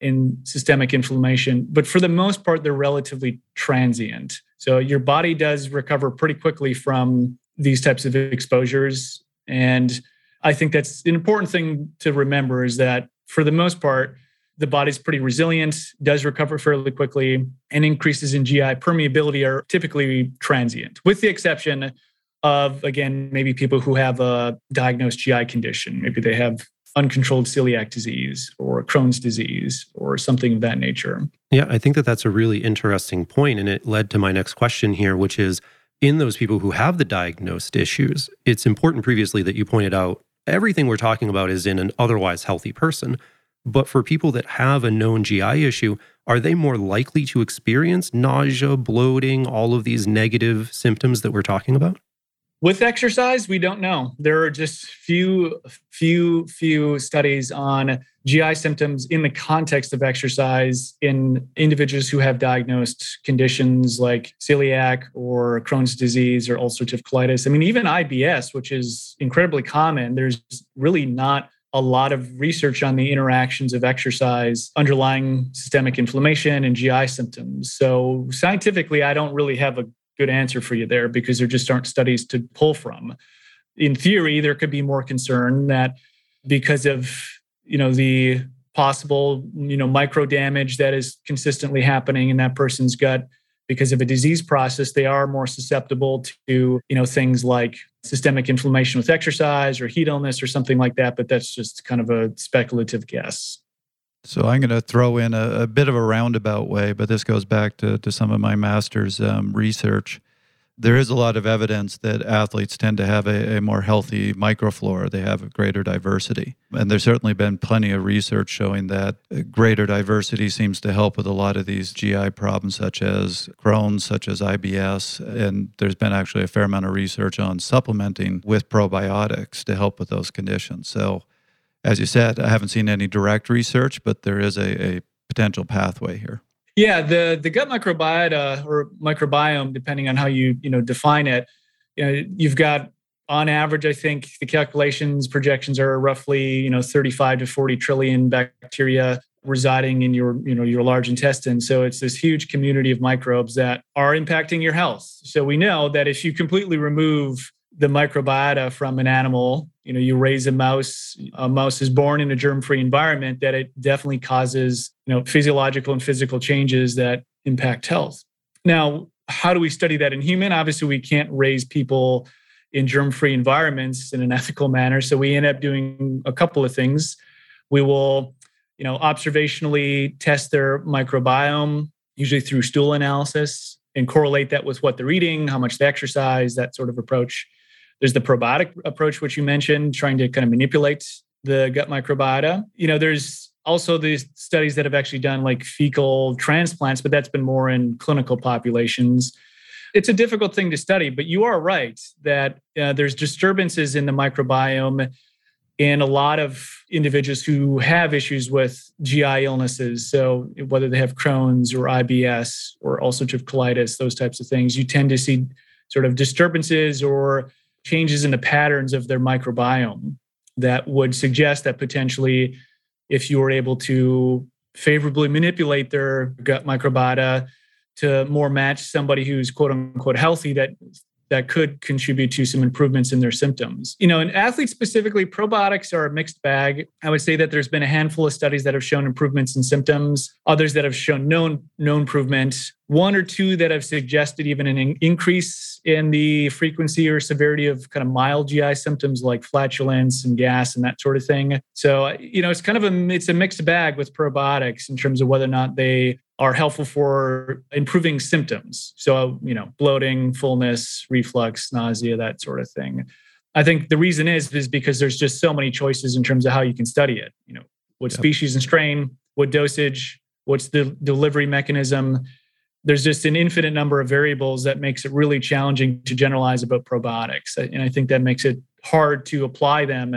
in systemic inflammation. But for the most part, they're relatively transient. So your body does recover pretty quickly from these types of exposures. And I think that's an important thing to remember, is that for the most part, the body's pretty resilient, does recover fairly quickly, and increases in GI permeability are typically transient, with the exception of, again, maybe people who have a diagnosed GI condition. Maybe they have uncontrolled celiac disease or Crohn's disease or something of that nature. Yeah, I think that that's a really interesting point. And it led to my next question here, which is, in those people who have the diagnosed issues, it's important previously that you pointed out everything we're talking about is in an otherwise healthy person. But for people that have a known GI issue, are they more likely to experience nausea, bloating, all of these negative symptoms that we're talking about? With exercise, we don't know. There are just few studies on GI symptoms in the context of exercise in individuals who have diagnosed conditions like celiac or Crohn's disease or ulcerative colitis. I mean, even IBS, which is incredibly common, there's really not a lot of research on the interactions of exercise underlying systemic inflammation and GI symptoms. So scientifically, I don't really have a good answer for you there, because there just aren't studies to pull from. In theory, there could be more concern that because of the possible micro damage that is consistently happening in that person's gut because of a disease process, they are more susceptible to things like systemic inflammation with exercise or heat illness or something like that. But that's just kind of a speculative guess. So I'm going to throw in a bit of a roundabout way, but this goes back to some of my master's research. There is a lot of evidence that athletes tend to have a more healthy microflora. They have a greater diversity. And there's certainly been plenty of research showing that greater diversity seems to help with a lot of these GI problems, such as Crohn's, such as IBS. And there's been actually a fair amount of research on supplementing with probiotics to help with those conditions. So, as you said, I haven't seen any direct research, but there is a potential pathway here. Yeah, the gut microbiota or microbiome, depending on how you define it, you've got, on average, I think the calculations, projections are roughly 35 to 40 trillion bacteria residing in your large intestine. So it's this huge community of microbes that are impacting your health. So we know that if you completely remove the microbiota from an animal. You know, you raise a mouse is born in a germ-free environment, that it definitely causes, you know, physiological and physical changes that impact health. Now, how do we study that in human? Obviously, we can't raise people in germ-free environments in an ethical manner. So we end up doing a couple of things. We will, you know, observationally test their microbiome, usually through stool analysis, and correlate that with what they're eating, how much they exercise, that sort of approach. There's the probiotic approach, which you mentioned, trying to kind of manipulate the gut microbiota. You know, there's also these studies that have actually done like fecal transplants, but that's been more in clinical populations. It's a difficult thing to study, but you are right that there's disturbances in the microbiome in a lot of individuals who have issues with GI illnesses. So whether they have Crohn's or IBS or ulcerative colitis, those types of things, you tend to see sort of disturbances or changes in the patterns of their microbiome that would suggest that potentially if you were able to favorably manipulate their gut microbiota to more match somebody who's quote unquote healthy, that could contribute to some improvements in their symptoms. You know, in athletes specifically, probiotics are a mixed bag. I would say that there's been a handful of studies that have shown improvements in symptoms, others that have shown no improvement, one or two that have suggested even an increase in the frequency or severity of kind of mild GI symptoms like flatulence and gas and that sort of thing. So, you know, it's kind of it's a mixed bag with probiotics in terms of whether or not they are helpful for improving symptoms. So, you know, bloating, fullness, reflux, nausea, that sort of thing. I think the reason is because there's just so many choices in terms of how you can study it. You know, what species and strain, what dosage, what's the delivery mechanism. There's just an infinite number of variables that makes it really challenging to generalize about probiotics. And I think that makes it hard to apply them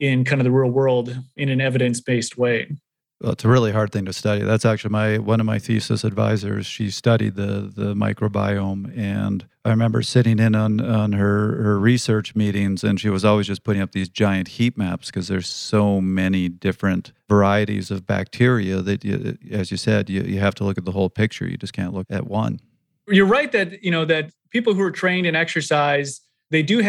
in kind of the real world in an evidence-based way. Well, it's a really hard thing to study. That's actually one of my thesis advisors. She studied the microbiome, and I remember sitting in on her research meetings, and she was always just putting up these giant heat maps because there's so many different varieties of bacteria that, you, as you said, you have to look at the whole picture. You just can't look at one. You're right that, you know, that people who are trained in exercise, they do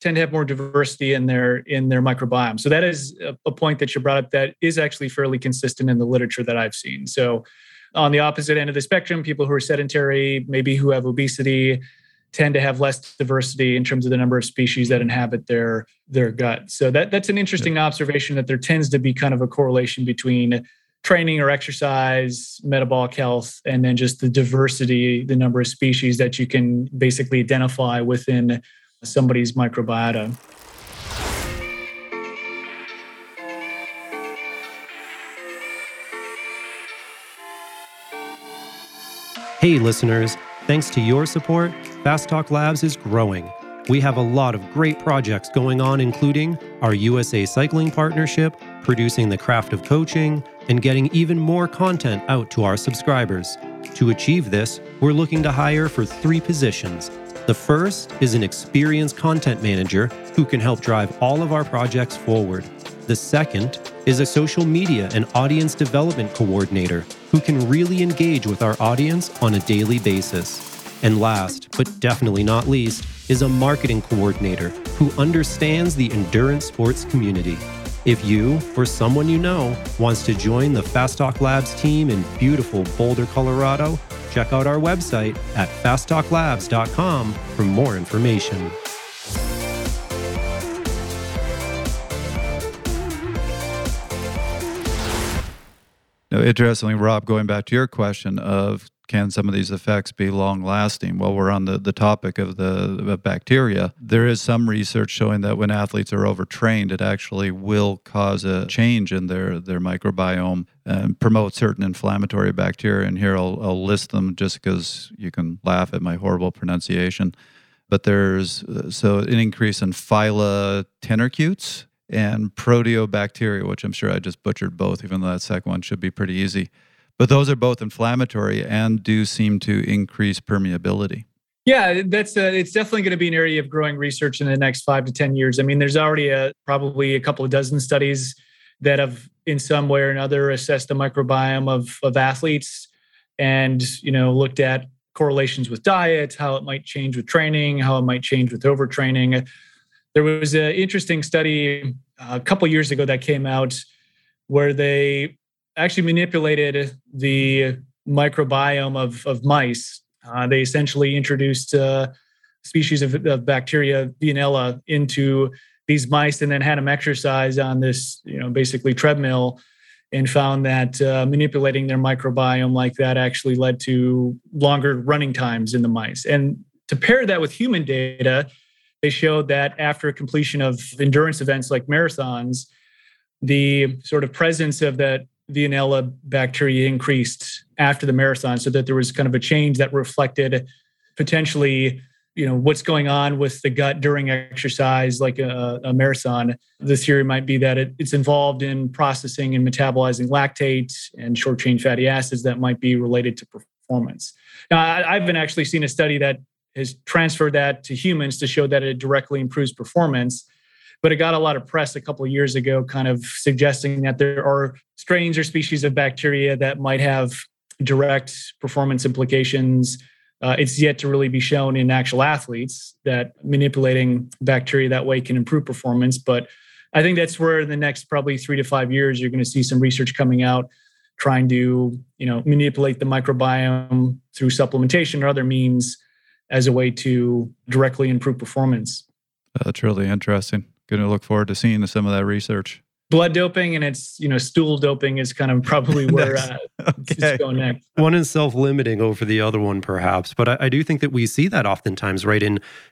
tend to have more diversity in their microbiome. So that is a point that you brought up that is actually fairly consistent in the literature that I've seen. So on the opposite end of the spectrum, people who are sedentary, maybe who have obesity, tend to have less diversity in terms of the number of species that inhabit their gut. So that's an interesting observation, that there tends to be kind of a correlation between training or exercise, metabolic health, and then just the diversity, the number of species that you can basically identify within somebody's microbiota. Hey listeners, thanks to your support, Fast Talk Labs is growing. We have a lot of great projects going on, including our USA Cycling partnership, producing The Craft of Coaching, and getting even more content out to our subscribers. To achieve this, we're looking to hire for 3 positions. The first is an experienced content manager who can help drive all of our projects forward. The second is a social media and audience development coordinator who can really engage with our audience on a daily basis. And last, but definitely not least, is a marketing coordinator who understands the endurance sports community. If you or someone you know wants to join the Fast Talk Labs team in beautiful Boulder, Colorado, check out our website at fasttalklabs.com for more information. Now, interestingly, Rob, going back to your question of can some of these effects be long-lasting? Well, we're on the topic of the bacteria. There is some research showing that when athletes are overtrained, it actually will cause a change in their microbiome and promote certain inflammatory bacteria. And here I'll list them just because you can laugh at my horrible pronunciation. But there's an increase in Tenericutes and Proteobacteria, which I'm sure I just butchered both, even though that second one should be pretty easy. But those are both inflammatory and do seem to increase permeability. Yeah, it's definitely going to be an area of growing research in the next 5 to 10 years. I mean, there's already probably a couple of dozen studies that have in some way or another assessed the microbiome of athletes and, you know, looked at correlations with diet, how it might change with training, how it might change with overtraining. There was an interesting study a couple of years ago that came out where they actually manipulated the microbiome of mice. They essentially introduced species of bacteria, Veillonella, into these mice and then had them exercise on this, basically treadmill, and found that manipulating their microbiome like that actually led to longer running times in the mice. And to pair that with human data, they showed that after completion of endurance events like marathons, the sort of presence of that Veillonella bacteria increased after the marathon, so that there was kind of a change that reflected potentially, what's going on with the gut during exercise, like a marathon. The theory might be that it's involved in processing and metabolizing lactate and short-chain fatty acids that might be related to performance. Now, I've been actually seeing a study that has transferred that to humans to show that it directly improves performance. But it got a lot of press a couple of years ago, kind of suggesting that there are strains or species of bacteria that might have direct performance implications. It's yet to really be shown in actual athletes that manipulating bacteria that way can improve performance. But I think that's where in the next probably 3 to 5 years, you're going to see some research coming out trying to, manipulate the microbiome through supplementation or other means as a way to directly improve performance. That's really interesting. Going to look forward to seeing some of that research. Blood doping and it's, stool doping is kind of probably where it's going next. One is self-limiting over the other one, perhaps. But I do think that we see that oftentimes, right?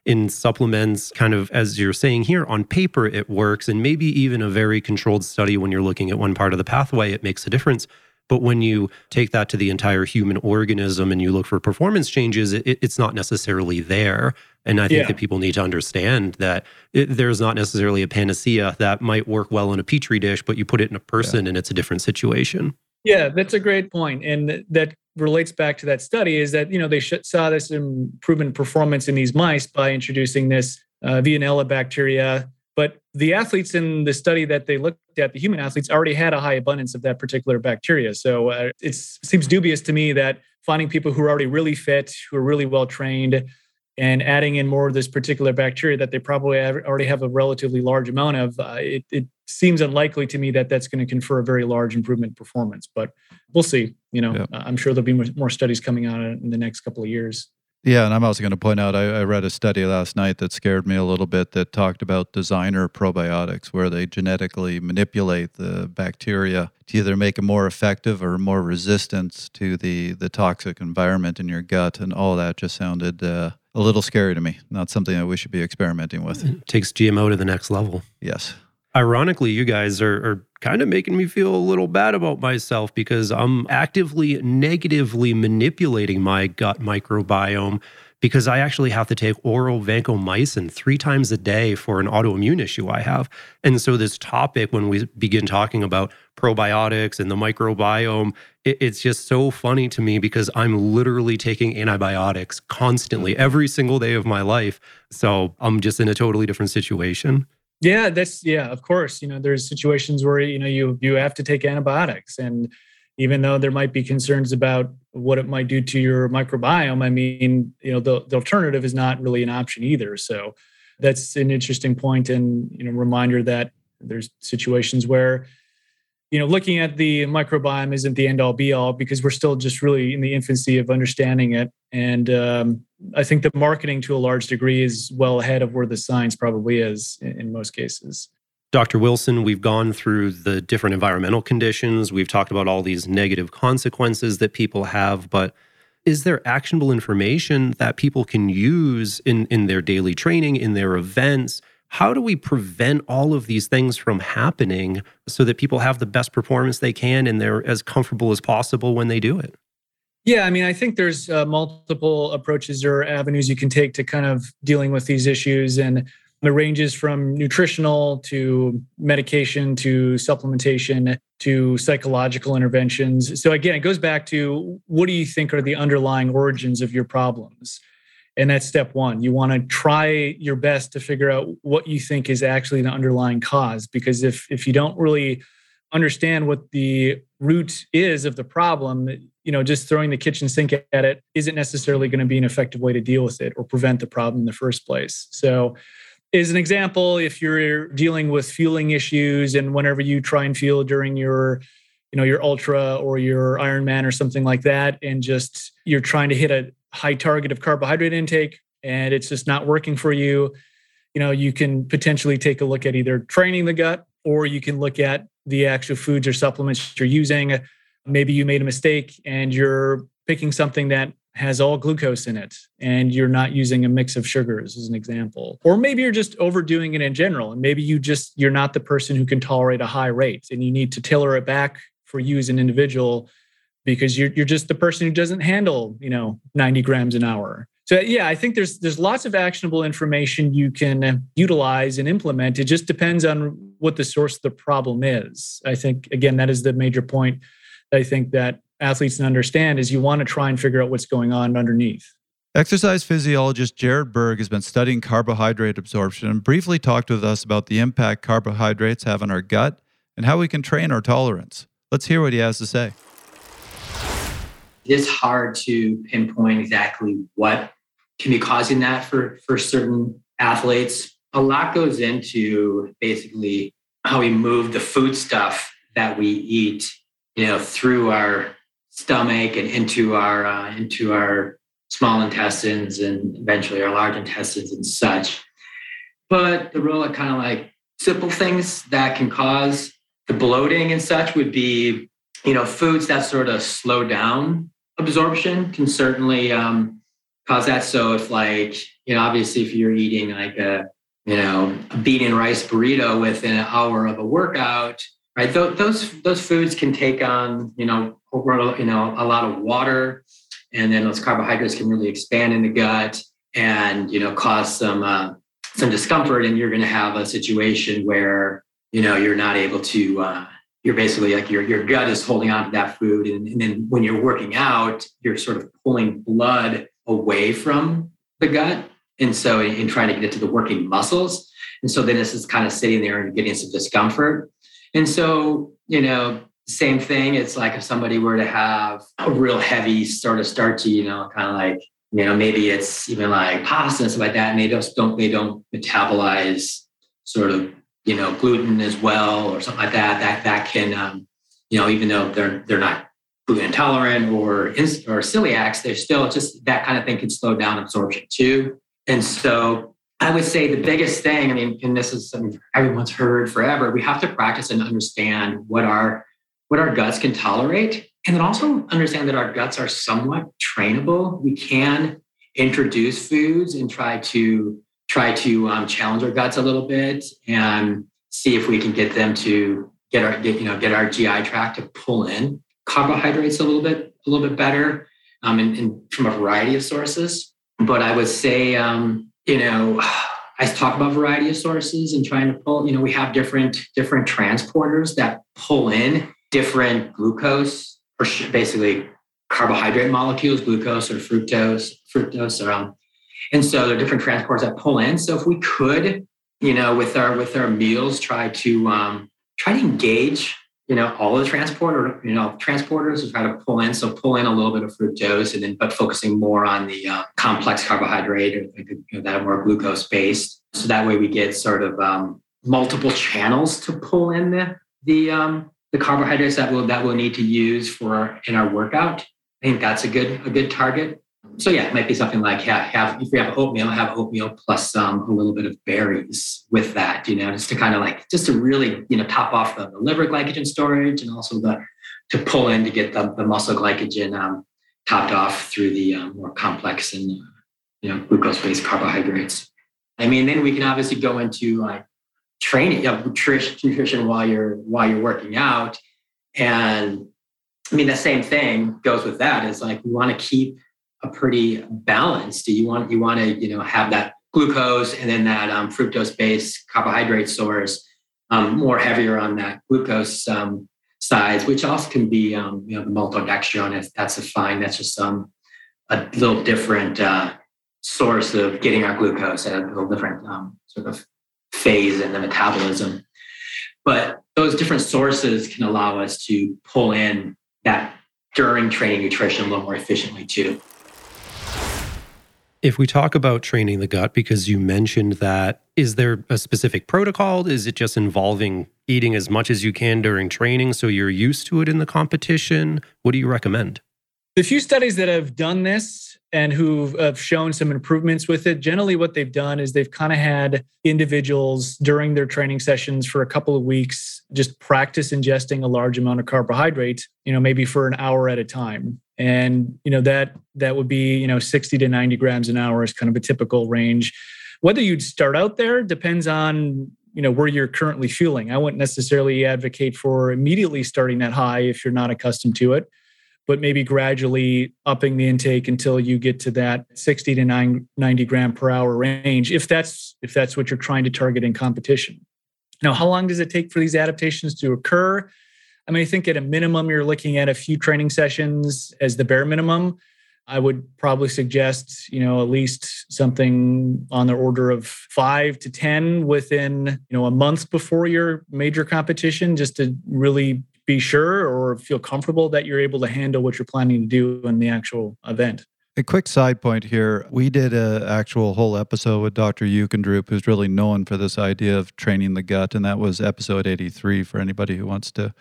In supplements, kind of, as you're saying here, on paper, it works. And maybe even a very controlled study, when you're looking at one part of the pathway, it makes a difference. But when you take that to the entire human organism and you look for performance changes, it's not necessarily there. And I think that people need to understand that there's not necessarily a panacea that might work well in a Petri dish, but you put it in a person and it's a different situation. Yeah, that's a great point. And that relates back to that study is that, they saw this improvement in performance in these mice by introducing this Veillonella bacteria. But the athletes in the study that they looked at, the human athletes, already had a high abundance of that particular bacteria. So it seems dubious to me that finding people who are already really fit, who are really well-trained, and adding in more of this particular bacteria that they probably already have a relatively large amount of, it seems unlikely to me that that's going to confer a very large improvement in performance. But we'll see. I'm sure there'll be more studies coming out in the next couple of years. Yeah, and I'm also going to point out, I read a study last night that scared me a little bit that talked about designer probiotics, where they genetically manipulate the bacteria to either make it more effective or more resistant to the toxic environment in your gut. And all that just sounded a little scary to me, not something that we should be experimenting with. It takes GMO to the next level. Yes. Ironically, you guys are kind of making me feel a little bad about myself because I'm actively negatively manipulating my gut microbiome because I actually have to take oral vancomycin 3 times a day for an autoimmune issue I have. And so this topic, when we begin talking about probiotics and the microbiome, it's just so funny to me because I'm literally taking antibiotics constantly every single day of my life. So I'm just in a totally different situation. Yeah, of course. There's situations where, you have to take antibiotics. And even though there might be concerns about what it might do to your microbiome, I mean, the alternative is not really an option either. So that's an interesting point and, reminder that there's situations where, looking at the microbiome isn't the end all be all because we're still just really in the infancy of understanding it. And I think the marketing to a large degree is well ahead of where the science probably is in most cases. Dr. Wilson, we've gone through the different environmental conditions. We've talked about all these negative consequences that people have, but is there actionable information that people can use in their daily training, in their events? How do we prevent all of these things from happening so that people have the best performance they can and they're as comfortable as possible when they do it? Yeah, I mean, I think there's multiple approaches or avenues you can take to kind of dealing with these issues. And it ranges from nutritional to medication to supplementation to psychological interventions. So again, it goes back to what do you think are the underlying origins of your problems? And that's step one. You want to try your best to figure out what you think is actually the underlying cause. Because if you don't really understand what the root is of the problem, you know, just throwing the kitchen sink at it isn't necessarily going to be an effective way to deal with it or prevent the problem in the first place. So as an example, if you're dealing with fueling issues and whenever you try and fuel during your, you know, your ultra or your Ironman or something like that, and just you're trying to hit a high target of carbohydrate intake and it's just not working for you, you know, you can potentially take a look at either training the gut, or you can look at the actual foods or supplements you're using. Maybe you made a mistake and you're picking something that has all glucose in it and you're not using a mix of sugars as an example. Or maybe you're just overdoing it in general. And maybe you're not the person who can tolerate a high rate and you need to tailor it back for you as an individual because you're just the person who doesn't handle, you know, 90 grams an hour. So yeah, I think there's lots of actionable information you can utilize and implement. It just depends on what the source of the problem is. I think, again, that is the major point I think that athletes understand is you want to try and figure out what's going on underneath. Exercise physiologist Jared Berg has been studying carbohydrate absorption and briefly talked with us about the impact carbohydrates have on our gut and how we can train our tolerance. Let's hear what he has to say. It's hard to pinpoint exactly what can be causing that for certain athletes. A lot goes into basically how we move the food stuff that we eat, you know, through our stomach and into our small intestines and eventually our large intestines and such. But the role of kind of like simple things that can cause the bloating and such would be, you know, foods that sort of slow down absorption can certainly cause that. So if like, you know, obviously if you're eating like a bean and rice burrito within an hour of a workout, right? Those foods can take on, a lot of water, and then those carbohydrates can really expand in the gut and, you know, cause some discomfort. And you're going to have a situation where, you know, you're not able to, you're basically like your gut is holding on to that food. And then when you're working out, you're sort of pulling blood away from the gut. And so in trying to get it to the working muscles. And so then this is kind of sitting there and getting some discomfort. And so, you know, same thing. It's like if somebody were to have a real heavy sort of starchy, you know, kind of like, you know, maybe it's even like pasta and stuff like that. And they don't metabolize sort of, you know, gluten as well or something like that, that can, you know, even though they're not gluten intolerant or celiacs, they're still just that kind of thing can slow down absorption too. And so I would say the biggest thing, I mean, and this is something everyone's heard forever, we have to practice and understand what our guts can tolerate. And then also understand that our guts are somewhat trainable. We can introduce foods and try to challenge our guts a little bit and see if we can get them to get our GI tract to pull in carbohydrates a little bit better and from a variety of sources. But I would say, you know, I talk about variety of sources and trying to pull, you know, we have different transporters that pull in different glucose or basically carbohydrate molecules, glucose or fructose. And so there are different transporters that pull in. So if we could, you know, with our meals, try to engage, you know, all the transporters and try to pull in. So pull in a little bit of fructose and then, but focusing more on the complex carbohydrate or that are more glucose based. So that way we get sort of multiple channels to pull in the carbohydrates that we'll need to use in our workout. I think that's a good target. So yeah, it might be something like if we have oatmeal plus a little bit of berries with that, you know, just to kind of like, just to really, you know, top off the liver glycogen storage and also to pull in to get the muscle glycogen topped off through the more complex and, you know, glucose-based carbohydrates. I mean, then we can obviously go into like training, you know, nutrition while you're working out. And I mean, the same thing goes with that is like, we want to keep a pretty balanced. You want to, you know, have that glucose and then that fructose-based carbohydrate source, more heavier on that glucose sides, which also can be, you know, the maltodextrin. If that's a fine, that's just a little different source of getting our glucose at a little different sort of phase in the metabolism. But those different sources can allow us to pull in that during training nutrition a little more efficiently too. If we talk about training the gut, because you mentioned that, is there a specific protocol? Is it just involving eating as much as you can during training so you're used to it in the competition? What do you recommend? The few studies that have done this and who have shown some improvements with it, generally what they've done is they've kind of had individuals during their training sessions for a couple of weeks just practice ingesting a large amount of carbohydrate, maybe for an hour at a time. And, that would be, 60 to 90 grams an hour is kind of a typical range. Whether you'd start out there depends on, where you're currently fueling. I wouldn't necessarily advocate for immediately starting that high if you're not accustomed to it, but maybe gradually upping the intake until you get to that 60 to 90 gram per hour range, if that's what you're trying to target in competition. Now, how long does it take for these adaptations to occur? I mean, I think at a minimum, you're looking at a few training sessions as the bare minimum. I would probably suggest, at least something on the order of 5 to 10 within, a month before your major competition, just to really be sure or feel comfortable that you're able to handle what you're planning to do in the actual event. A quick side point here. We did an actual whole episode with Dr. Jeukendrup, who's really known for this idea of training the gut. And that was episode 83 for anybody who wants to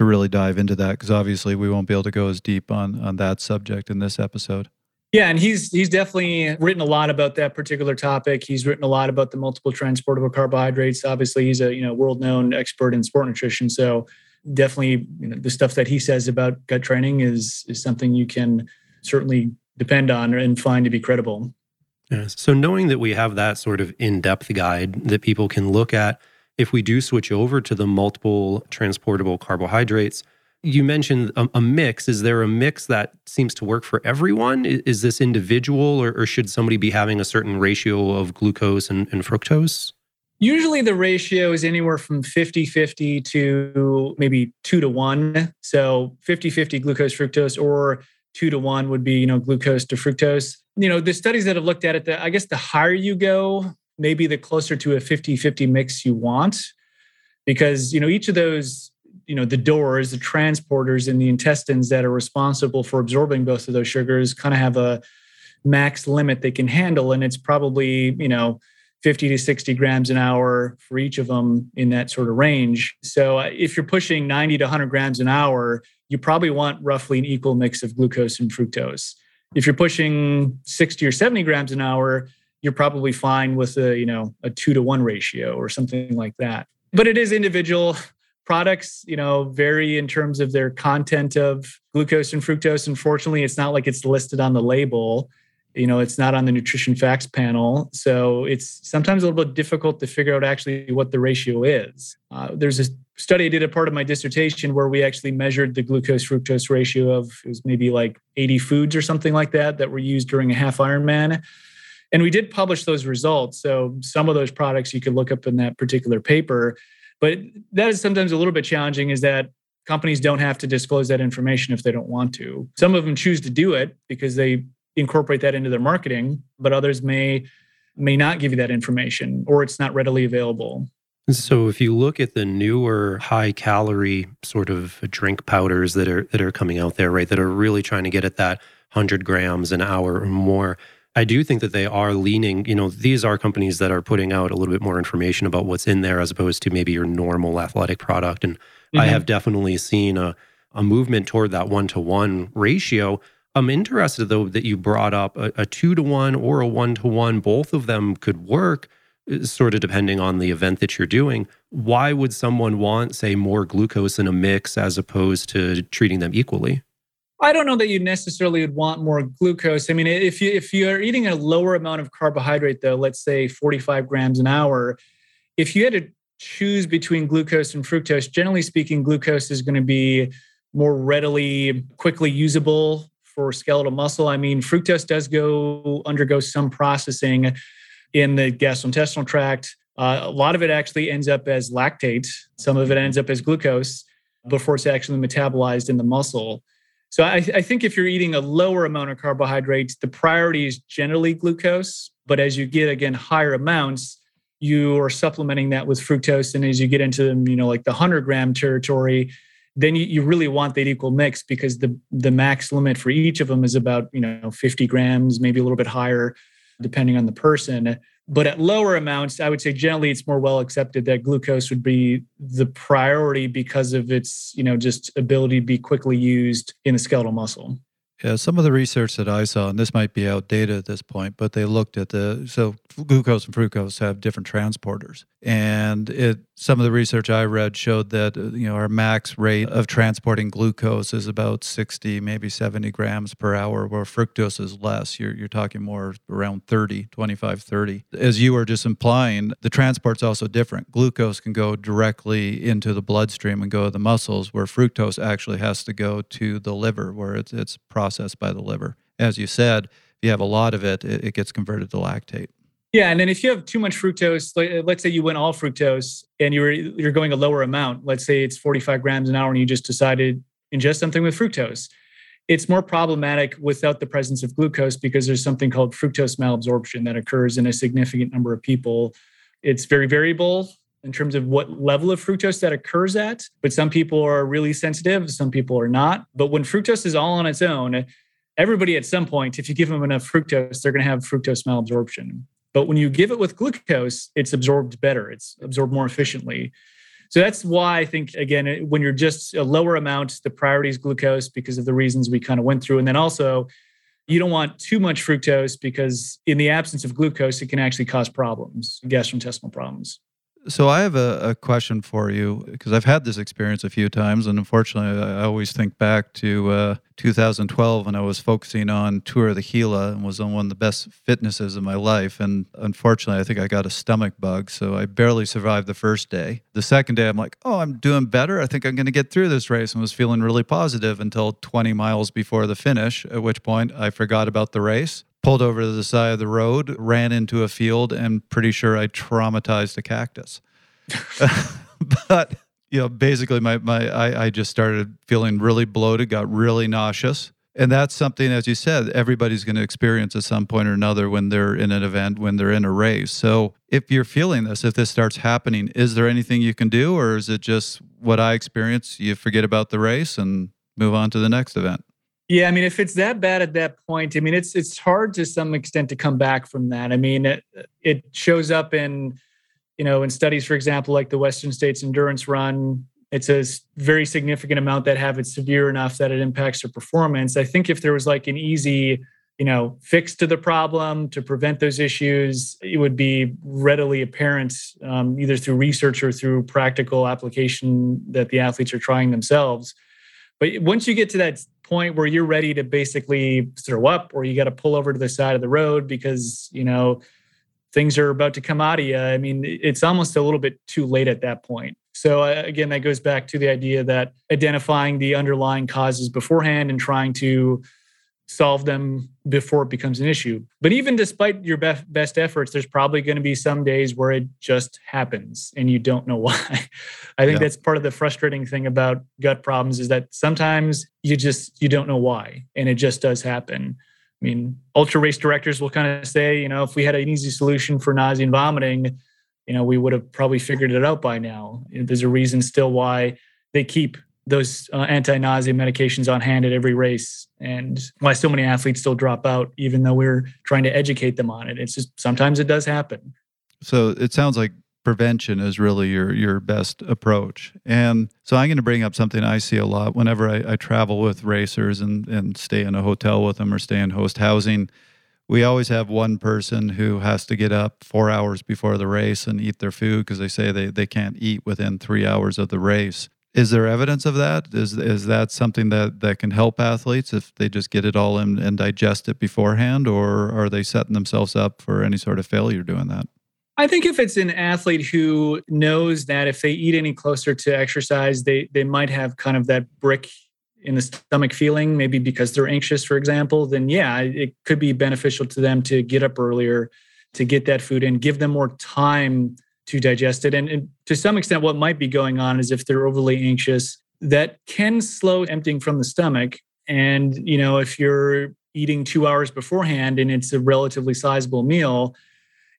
really dive into that, because obviously we won't be able to go as deep on that subject in this episode. Yeah, and he's definitely written a lot about that particular topic. He's written a lot about the multiple transportable carbohydrates. Obviously, he's a world-known expert in sport nutrition. So definitely, the stuff that he says about gut training is something you can certainly depend on and find to be credible. Yeah. So knowing that we have that sort of in-depth guide that people can look at, if we do switch over to the multiple transportable carbohydrates, you mentioned a mix. Is there a mix that seems to work for everyone? Is this individual, or should somebody be having a certain ratio of glucose and fructose? Usually the ratio is anywhere from 50-50 to maybe 2-to-1. So 50-50 glucose-fructose, or 2-to-1 would be, glucose to fructose. The studies that have looked at it, I guess the higher you go, maybe the closer to a 50-50 mix you want, because, each of those, the doors, the transporters in the intestines that are responsible for absorbing both of those sugars kind of have a max limit they can handle. And it's probably, 50 to 60 grams an hour for each of them in that sort of range. So if you're pushing 90 to 100 grams an hour, you probably want roughly an equal mix of glucose and fructose. If you're pushing 60 or 70 grams an hour, you're probably fine with a 2-to-1 ratio or something like that. But it is individual. Products, vary in terms of their content of glucose and fructose. Unfortunately, it's not like it's listed on the label. It's not on the nutrition facts panel. So it's sometimes a little bit difficult to figure out actually what the ratio is. There's a study I did a part of my dissertation where we actually measured the glucose-fructose ratio of, it was maybe like 80 foods or something like that were used during a half Ironman. And we did publish those results. So some of those products you could look up in that particular paper. But that is sometimes a little bit challenging, is that companies don't have to disclose that information if they don't want to. Some of them choose to do it because they incorporate that into their marketing, but others may not give you that information, or it's not readily available. So if you look at the newer high-calorie sort of drink powders that are coming out there, right, that are really trying to get at that 100 grams an hour or more, I do think that they are leaning, these are companies that are putting out a little bit more information about what's in there as opposed to maybe your normal athletic product. And I have definitely seen a movement toward that 1-to-1 ratio. I'm interested, though, that you brought up a 2-to-1 or a 1-to-1. Both of them could work, sort of depending on the event that you're doing. Why would someone want, say, more glucose in a mix as opposed to treating them equally? I don't know that you necessarily would want more glucose. I mean, if you're eating a lower amount of carbohydrate, though, let's say 45 grams an hour, if you had to choose between glucose and fructose, generally speaking, glucose is going to be more readily, quickly usable for skeletal muscle. I mean, fructose does undergo some processing in the gastrointestinal tract. A lot of it actually ends up as lactate. Some of it ends up as glucose before it's actually metabolized in the muscle. So I think if you're eating a lower amount of carbohydrates, the priority is generally glucose. But as you get, again, higher amounts, you are supplementing that with fructose. And as you get into them, you know, like the 100-gram territory, then you really want that equal mix, because the max limit for each of them is about, you know, 50 grams, maybe a little bit higher, depending on the person. But at lower amounts, I would say generally it's more well accepted that glucose would be the priority because of its, you know, just ability to be quickly used in the skeletal muscle. Yeah, some of the research that I saw, and this might be outdated at this point, but they looked at so glucose and fructose have different transporters. And some of the research I read showed that, you know, our max rate of transporting glucose is about 60, maybe 70 grams per hour, where fructose is less. You're talking more around 30, 25, 30. As you were just implying, the transport's also different. Glucose can go directly into the bloodstream and go to the muscles, where fructose actually has to go to the liver, where it's processed by the liver. As you said, if you have a lot of it, it gets converted to lactate. Yeah, and then if you have too much fructose, let's say you went all fructose and you're going a lower amount, let's say it's 45 grams an hour and you just decided ingest something with fructose, it's more problematic without the presence of glucose, because there's something called fructose malabsorption that occurs in a significant number of people. It's very variable in terms of what level of fructose that occurs at, but some people are really sensitive, some people are not. But when fructose is all on its own, everybody at some point, if you give them enough fructose, they're going to have fructose malabsorption. But when you give it with glucose, it's absorbed better. It's absorbed more efficiently. So that's why I think, again, when you're just a lower amount, the priority is glucose because of the reasons we kind of went through. And then also, you don't want too much fructose because in the absence of glucose, it can actually cause problems, gastrointestinal problems. So I have a question for you, because I've had this experience a few times. And unfortunately, I always think back to 2012 when I was focusing on Tour of the Gila and was on one of the best fitnesses of my life. And unfortunately, I think I got a stomach bug. So I barely survived the first day. The second day, I'm like, oh, I'm doing better. I think I'm going to get through this race, and was feeling really positive until 20 miles before the finish, at which point I forgot about the race. Pulled over to the side of the road, ran into a field, and pretty sure I traumatized a cactus. But, you know, basically I just started feeling really bloated, got really nauseous. And that's something, as you said, everybody's going to experience at some point or another when they're in an event, when they're in a race. So if you're feeling this, if this starts happening, is there anything you can do, or is it just what I experienced? You forget about the race and move on to the next event? Yeah, I mean, if it's that bad at that point, I mean, it's hard to some extent to come back from that. I mean, it shows up in, you know, in studies, for example, like the Western States Endurance Run. It's a very significant amount that have it severe enough that it impacts their performance. I think if there was like an easy, you know, fix to the problem to prevent those issues, it would be readily apparent either through research or through practical application that the athletes are trying themselves. But once you get to that point where you're ready to basically throw up, or you got to pull over to the side of the road because, you know, things are about to come out of you, I mean, it's almost a little bit too late at that point. So again, that goes back to the idea that identifying the underlying causes beforehand and trying to solve them before it becomes an issue. But even despite your best efforts, there's probably going to be some days where it just happens and you don't know why. I think that's part of the frustrating thing about gut problems, is that sometimes you don't know why, and it just does happen. I mean, ultra race directors will kind of say, you know, if we had an easy solution for nausea and vomiting, you know, we would have probably figured it out by now. There's a reason still why they keep those anti-nausea medications on hand at every race, and why so many athletes still drop out, even though we're trying to educate them on it. It's just sometimes it does happen. So it sounds like prevention is really your best approach. And so I'm going to bring up something I see a lot whenever I travel with racers and stay in a hotel with them or stay in host housing. We always have one person who has to get up 4 hours before the race and eat their food, because they say they can't eat within 3 hours of the race. Is there evidence of that? Is that something that can help athletes if they just get it all in and digest it beforehand, or are they setting themselves up for any sort of failure doing that? I think if it's an athlete who knows that if they eat any closer to exercise, they might have kind of that brick in the stomach feeling, maybe because they're anxious, for example, then yeah, it could be beneficial to them to get up earlier, to get that food in, give them more time to digest it. And to some extent, what might be going on is if they're overly anxious, that can slow emptying from the stomach. And, you know, if you're eating 2 hours beforehand and it's a relatively sizable meal,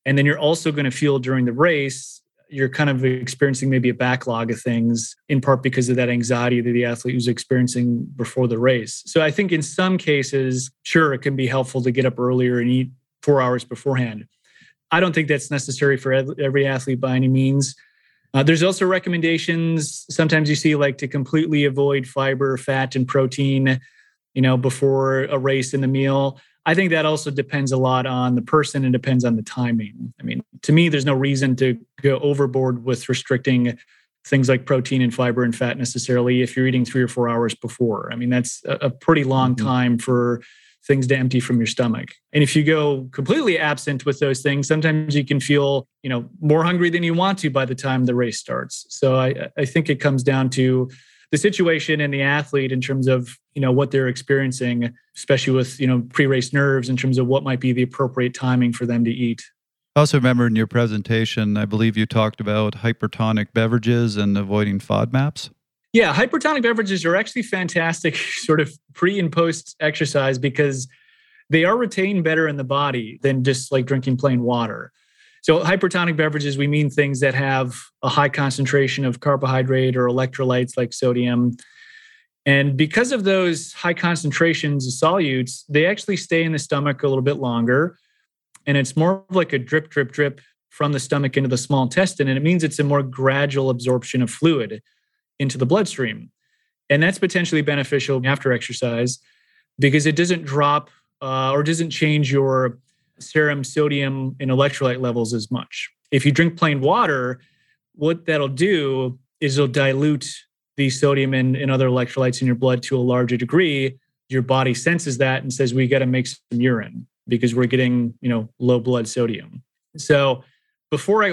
And then you're also going to feel during the race, you're kind of experiencing maybe a backlog of things, in part because of that anxiety that the athlete was experiencing before the race. So I think in some cases, sure, it can be helpful to get up earlier and eat 4 hours beforehand. I don't think that's necessary for every athlete by any means. There's also recommendations. Sometimes you see like to completely avoid fiber, fat, and protein, you know, before a race in the meal. I think that also depends a lot on the person and depends on the timing. I mean, to me, there's no reason to go overboard with restricting things like protein and fiber and fat necessarily if you're eating 3 or 4 hours before. I mean, that's a pretty long time for things to empty from your stomach. And if you go completely absent with those things, sometimes you can feel, you know, more hungry than you want to by the time the race starts. So I think it comes down to the situation and the athlete in terms of, you know, what they're experiencing, especially with, you know, pre-race nerves in terms of what might be the appropriate timing for them to eat. I also remember in your presentation, I believe you talked about hypertonic beverages and avoiding FODMAPs. Yeah, hypertonic beverages are actually fantastic sort of pre and post exercise because they are retained better in the body than just like drinking plain water. So hypertonic beverages, we mean things that have a high concentration of carbohydrate or electrolytes like sodium. And because of those high concentrations of solutes, they actually stay in the stomach a little bit longer. And it's more of like a drip, drip, drip from the stomach into the small intestine. And it means it's a more gradual absorption of fluid into the bloodstream. And that's potentially beneficial after exercise because it doesn't drop or doesn't change your serum sodium and electrolyte levels as much. If you drink plain water, what that'll do is it'll dilute the sodium and other electrolytes in your blood to a larger degree. Your body senses that and says, we got to make some urine because we're getting, you know, low blood sodium. So before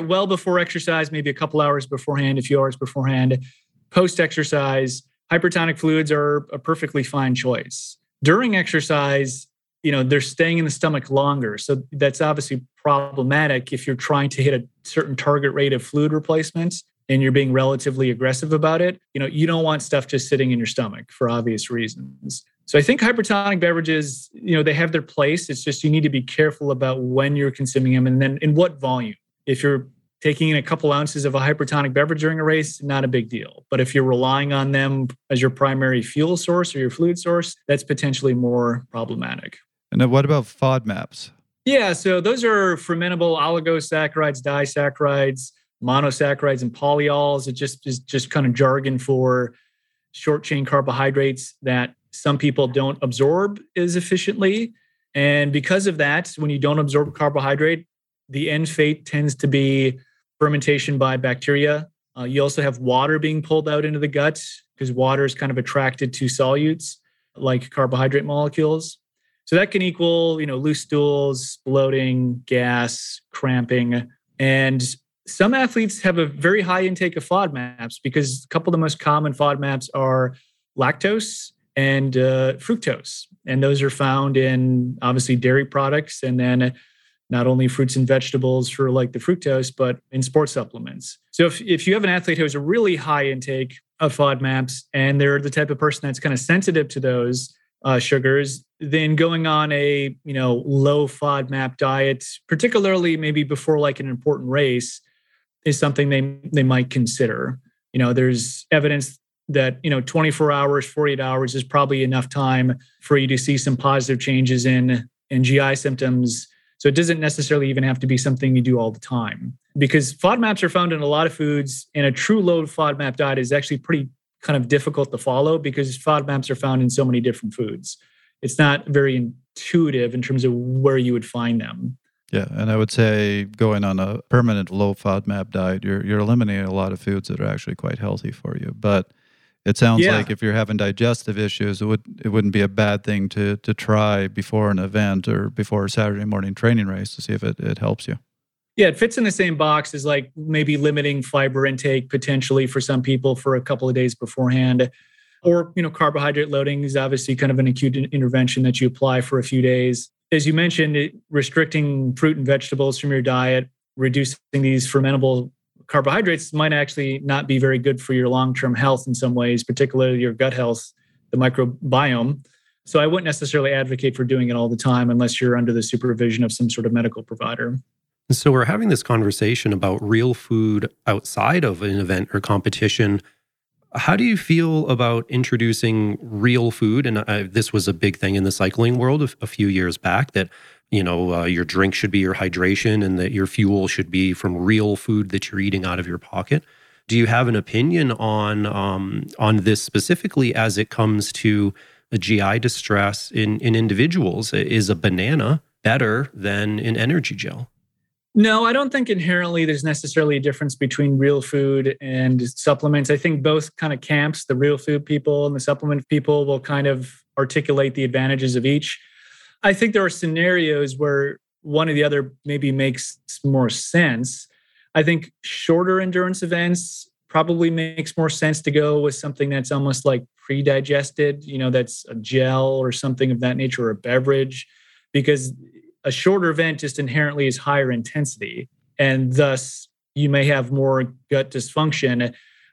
exercise, maybe a couple hours beforehand, a few hours beforehand. Post-exercise, hypertonic fluids are a perfectly fine choice. During exercise, you know, they're staying in the stomach longer. So that's obviously problematic if you're trying to hit a certain target rate of fluid replacements and you're being relatively aggressive about it. You know, you don't want stuff just sitting in your stomach for obvious reasons. So I think hypertonic beverages, you know, they have their place. It's just you need to be careful about when you're consuming them and then in what volume. If you're taking in a couple ounces of a hypertonic beverage during a race, not a big deal. But if you're relying on them as your primary fuel source or your fluid source, that's potentially more problematic. And then what about FODMAPs? Yeah, so those are fermentable oligosaccharides, disaccharides, monosaccharides, and polyols. It just is just kind of jargon for short chain carbohydrates that some people don't absorb as efficiently. And because of that, when you don't absorb carbohydrate, the end fate tends to be fermentation by bacteria. You also have water being pulled out into the gut because water is kind of attracted to solutes like carbohydrate molecules. So that can equal, you know, loose stools, bloating, gas, cramping. And some athletes have a very high intake of FODMAPs because a couple of the most common FODMAPs are lactose and fructose. And those are found in obviously dairy products and then not only fruits and vegetables for like the fructose, but in sports supplements. So if you have an athlete who has a really high intake of FODMAPs and they're the type of person that's kind of sensitive to those sugars, then going on a, you know, low FODMAP diet, particularly maybe before like an important race, is something they might consider. You know, there's evidence that, you know, 24 hours, 48 hours is probably enough time for you to see some positive changes in GI symptoms. So it doesn't necessarily even have to be something you do all the time because FODMAPs are found in a lot of foods, and a true low FODMAP diet is actually pretty kind of difficult to follow because FODMAPs are found in so many different foods. It's not very intuitive in terms of where you would find them. Yeah, and I would say going on a permanent low FODMAP diet, you're eliminating a lot of foods that are actually quite healthy for you. But it sounds like if you're having digestive issues, it wouldn't be a bad thing to try before an event or before a Saturday morning training race to see if it helps you. Yeah, it fits in the same box as like maybe limiting fiber intake potentially for some people for a couple of days beforehand. Or, you know, carbohydrate loading is obviously kind of an acute intervention that you apply for a few days. As you mentioned, restricting fruit and vegetables from your diet, reducing these fermentable carbohydrates might actually not be very good for your long-term health in some ways, particularly your gut health, the microbiome. So I wouldn't necessarily advocate for doing it all the time unless you're under the supervision of some sort of medical provider. And so we're having this conversation about real food outside of an event or competition. How do you feel about introducing real food? And this was a big thing in the cycling world a few years back, that your drink should be your hydration and that your fuel should be from real food that you're eating out of your pocket. Do you have an opinion on this specifically as it comes to the GI distress in individuals? Is a banana better than an energy gel? No, I don't think inherently there's necessarily a difference between real food and supplements. I think both kind of camps, the real food people and the supplement people, will kind of articulate the advantages of each. I think there are scenarios where one or the other maybe makes more sense. I think shorter endurance events probably makes more sense to go with something that's almost like pre-digested, that's a gel or something of that nature, or a beverage, because a shorter event just inherently is higher intensity, and thus you may have more gut dysfunction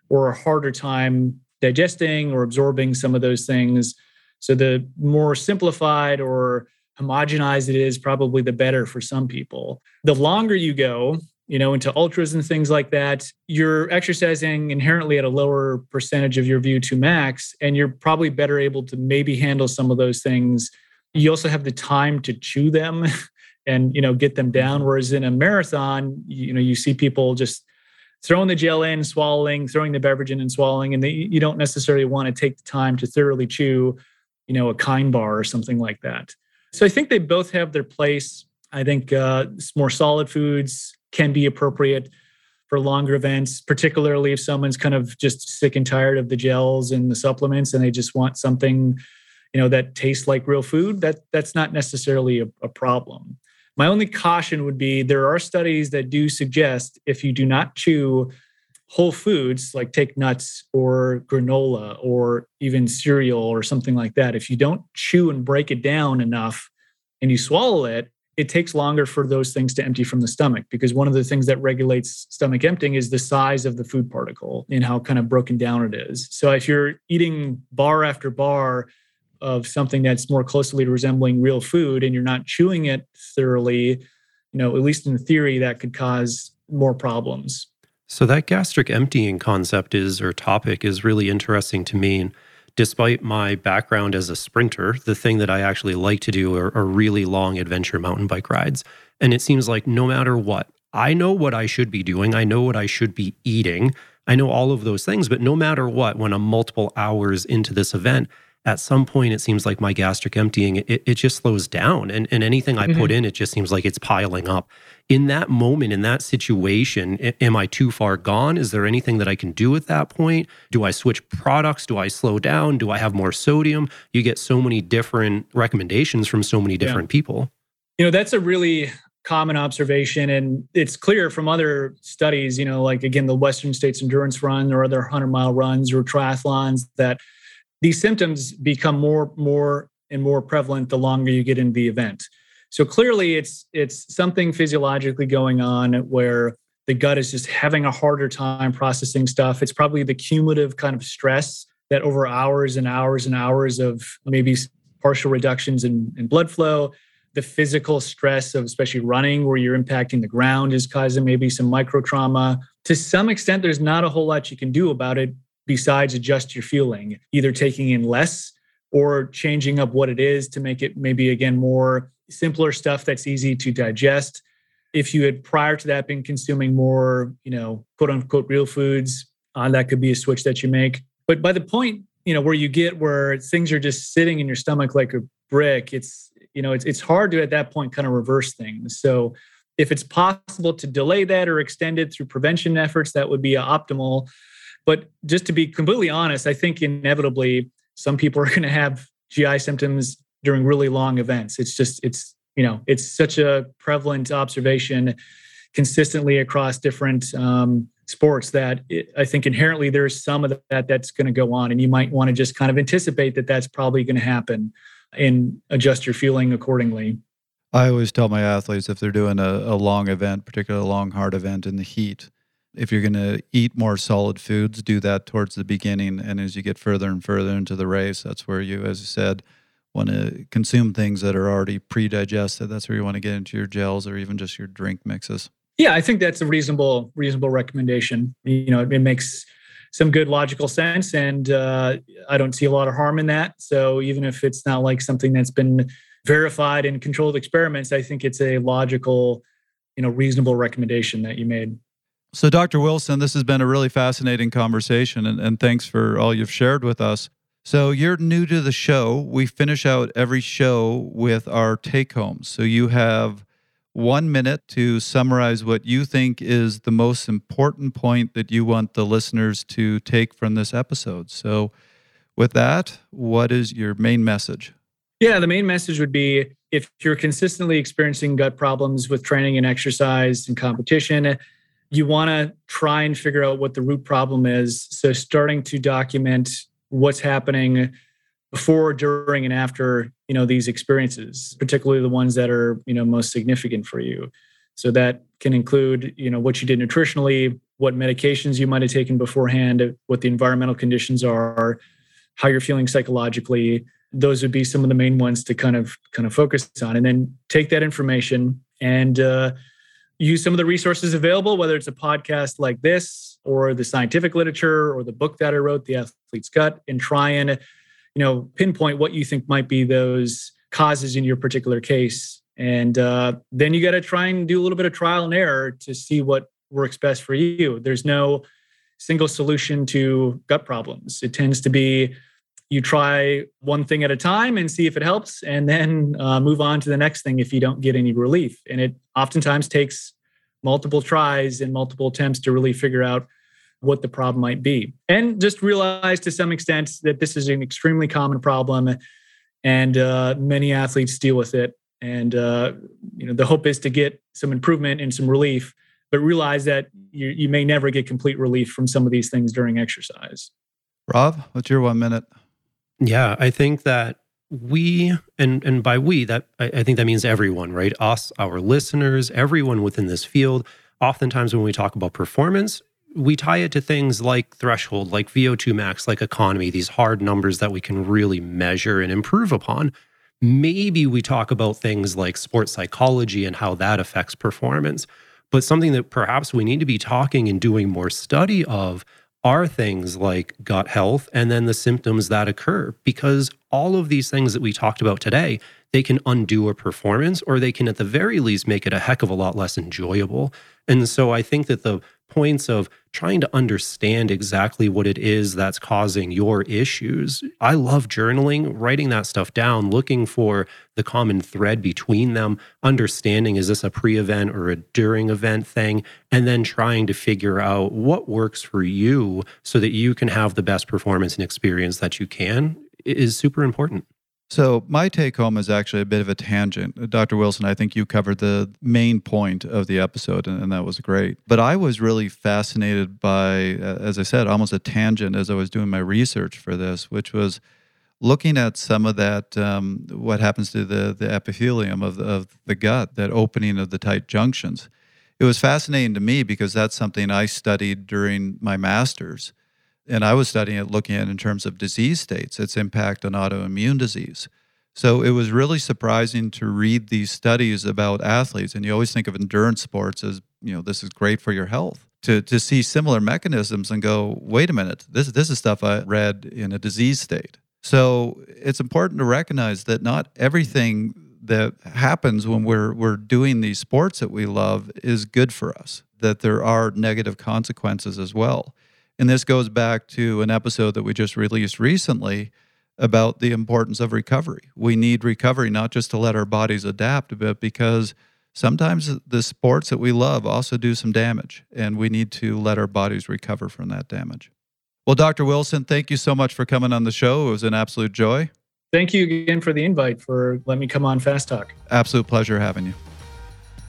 or a harder time digesting or absorbing some of those things. So the more simplified or homogenized it is, probably the better for some people. The longer you go, into ultras and things like that, you're exercising inherently at a lower percentage of your VO2 max, and you're probably better able to maybe handle some of those things. You also have the time to chew them and, get them down. Whereas in a marathon, you see people just throwing the gel in, swallowing, throwing the beverage in and swallowing, and you don't necessarily want to take the time to thoroughly chew, a KIND bar or something like that. So I think they both have their place. I think more solid foods can be appropriate for longer events, particularly if someone's kind of just sick and tired of the gels and the supplements and they just want something that tastes like real food. That's not necessarily a problem. My only caution would be there are studies that do suggest if you do not chew whole foods, like take nuts or granola or even cereal or something like that, if you don't chew and break it down enough and you swallow it, it takes longer for those things to empty from the stomach, because one of the things that regulates stomach emptying is the size of the food particle and how kind of broken down it is. So if you're eating bar after bar of something that's more closely resembling real food and you're not chewing it thoroughly, at least in theory, that could cause more problems. So that gastric emptying concept topic is really interesting to me. And despite my background as a sprinter, the thing that I actually like to do are really long adventure mountain bike rides. And it seems like no matter what, I know what I should be doing. I know what I should be eating. I know all of those things, but no matter what, when I'm multiple hours into this event, at some point, it seems like my gastric emptying, it just slows down. And anything I put in, it just seems like it's piling up. In that moment, in that situation, am I too far gone? Is there anything that I can do at that point? Do I switch products? Do I slow down? Do I have more sodium? You get so many different recommendations from so many different people. That's a really common observation. And it's clear from other studies, like, again, the Western States Endurance Run or other 100-mile runs or triathlons, that these symptoms become more and more prevalent the longer you get into the event. So clearly it's something physiologically going on where the gut is just having a harder time processing stuff. It's probably the cumulative kind of stress that over hours and hours and hours of maybe partial reductions in blood flow, the physical stress of especially running where you're impacting the ground is causing maybe some micro trauma. To some extent, there's not a whole lot you can do about it besides adjust your fueling, either taking in less or changing up what it is to make it maybe, again, more simpler stuff that's easy to digest. If you had prior to that been consuming more, quote unquote, real foods, that could be a switch that you make. But by the point, where you get where things are just sitting in your stomach like a brick, it's hard to at that point kind of reverse things. So if it's possible to delay that or extend it through prevention efforts, that would be optimal. But just to be completely honest, I think inevitably some people are going to have GI symptoms during really long events. It's such a prevalent observation consistently across different sports that I think inherently there's some of that that's going to go on, and you might want to just kind of anticipate that that's probably going to happen and adjust your fueling accordingly. I always tell my athletes, if they're doing a long event, particularly a long, hard event in the heat, if you're going to eat more solid foods, do that towards the beginning. And as you get further and further into the race, that's where you, as you said, want to consume things that are already pre-digested. That's where you want to get into your gels or even just your drink mixes. Yeah, I think that's a reasonable recommendation. You know, it makes some good logical sense, and I don't see a lot of harm in that. So even if it's not like something that's been verified in controlled experiments, I think it's a logical, you know, reasonable recommendation that you made. So Dr. Wilson, this has been a really fascinating conversation, and thanks for all you've shared with us. So you're new to the show. We finish out every show with our take-homes. So you have 1 minute to summarize what you think is the most important point that you want the listeners to take from this episode. So with that, what is your main message? Yeah, the main message would be, if you're consistently experiencing gut problems with training and exercise and competition, you want to try and figure out what the root problem is. So starting to document what's happening before, during, and after, you know, these experiences, particularly the ones that are, you know, most significant for you. So that can include, you know, what you did nutritionally, what medications you might have taken beforehand, what the environmental conditions are, how you're feeling psychologically. Those would be some of the main ones to kind of focus on, and then take that information and use some of the resources available, whether it's a podcast like this or the scientific literature or the book that I wrote, The Athlete's Gut, and try and, you know, pinpoint what you think might be those causes in your particular case. And then you got to try and do a little bit of trial and error to see what works best for you. There's no single solution to gut problems. It tends to be you try one thing at a time and see if it helps, and then move on to the next thing if you don't get any relief. And it oftentimes takes multiple tries and multiple attempts to really figure out what the problem might be. And just realize to some extent that this is an extremely common problem, and many athletes deal with it. And you know, the hope is to get some improvement and some relief, but realize that you may never get complete relief from some of these things during exercise. Rob, what's your 1 minute? Yeah, I think that we, and by we, that I think that means everyone, right? Us, our listeners, everyone within this field. Oftentimes when we talk about performance, we tie it to things like threshold, like VO2 max, like economy, these hard numbers that we can really measure and improve upon. Maybe we talk about things like sports psychology and how that affects performance. But something that perhaps we need to be talking and doing more study of are things like gut health and then the symptoms that occur, because all of these things that we talked about today, they can undo a performance, or they can at the very least make it a heck of a lot less enjoyable. And so I think that the points of trying to understand exactly what it is that's causing your issues. I love journaling, writing that stuff down, looking for the common thread between them, understanding, is this a pre-event or a during event thing? And then trying to figure out what works for you so that you can have the best performance and experience that you can is super important. So my take home is actually a bit of a tangent. Dr. Wilson, I think you covered the main point of the episode, and that was great. But I was really fascinated by, as I said, almost a tangent as I was doing my research for this, which was looking at some of that, what happens to the epithelium of the gut, that opening of the tight junctions. It was fascinating to me because that's something I studied during my master's. And I was studying it, looking at in terms of disease states, its impact on autoimmune disease. So it was really surprising to read these studies about athletes. And you always think of endurance sports as, you know, this is great for your health. To see similar mechanisms and go, wait a minute, this is stuff I read in a disease state. So it's important to recognize that not everything that happens when we're doing these sports that we love is good for us, that there are negative consequences as well. And this goes back to an episode that we just released recently about the importance of recovery. We need recovery not just to let our bodies adapt a bit, because sometimes the sports that we love also do some damage, and we need to let our bodies recover from that damage. Well, Dr. Wilson, thank you so much for coming on the show. It was an absolute joy. Thank you again for the invite, for letting me come on Fast Talk. Absolute pleasure having you.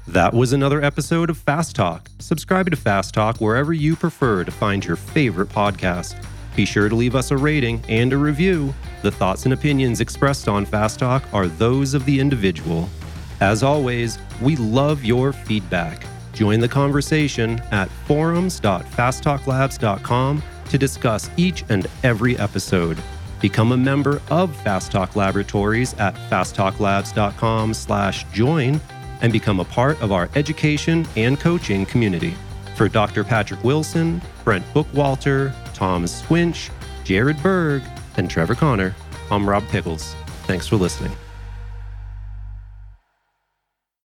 That was another episode of Fast Talk. Subscribe to Fast Talk wherever you prefer to find your favorite podcast. Be sure to leave us a rating and a review. The thoughts and opinions expressed on Fast Talk are those of the individual. As always, we love your feedback. Join the conversation at forums.fasttalklabs.com to discuss each and every episode. Become a member of Fast Talk Laboratories at fasttalklabs.com/join and become a part of our education and coaching community. For Dr. Patrick Wilson, Brent Bookwalter, Tom Skujiņš, Jared Berg, and Trevor Connor, I'm Rob Pickles. Thanks for listening.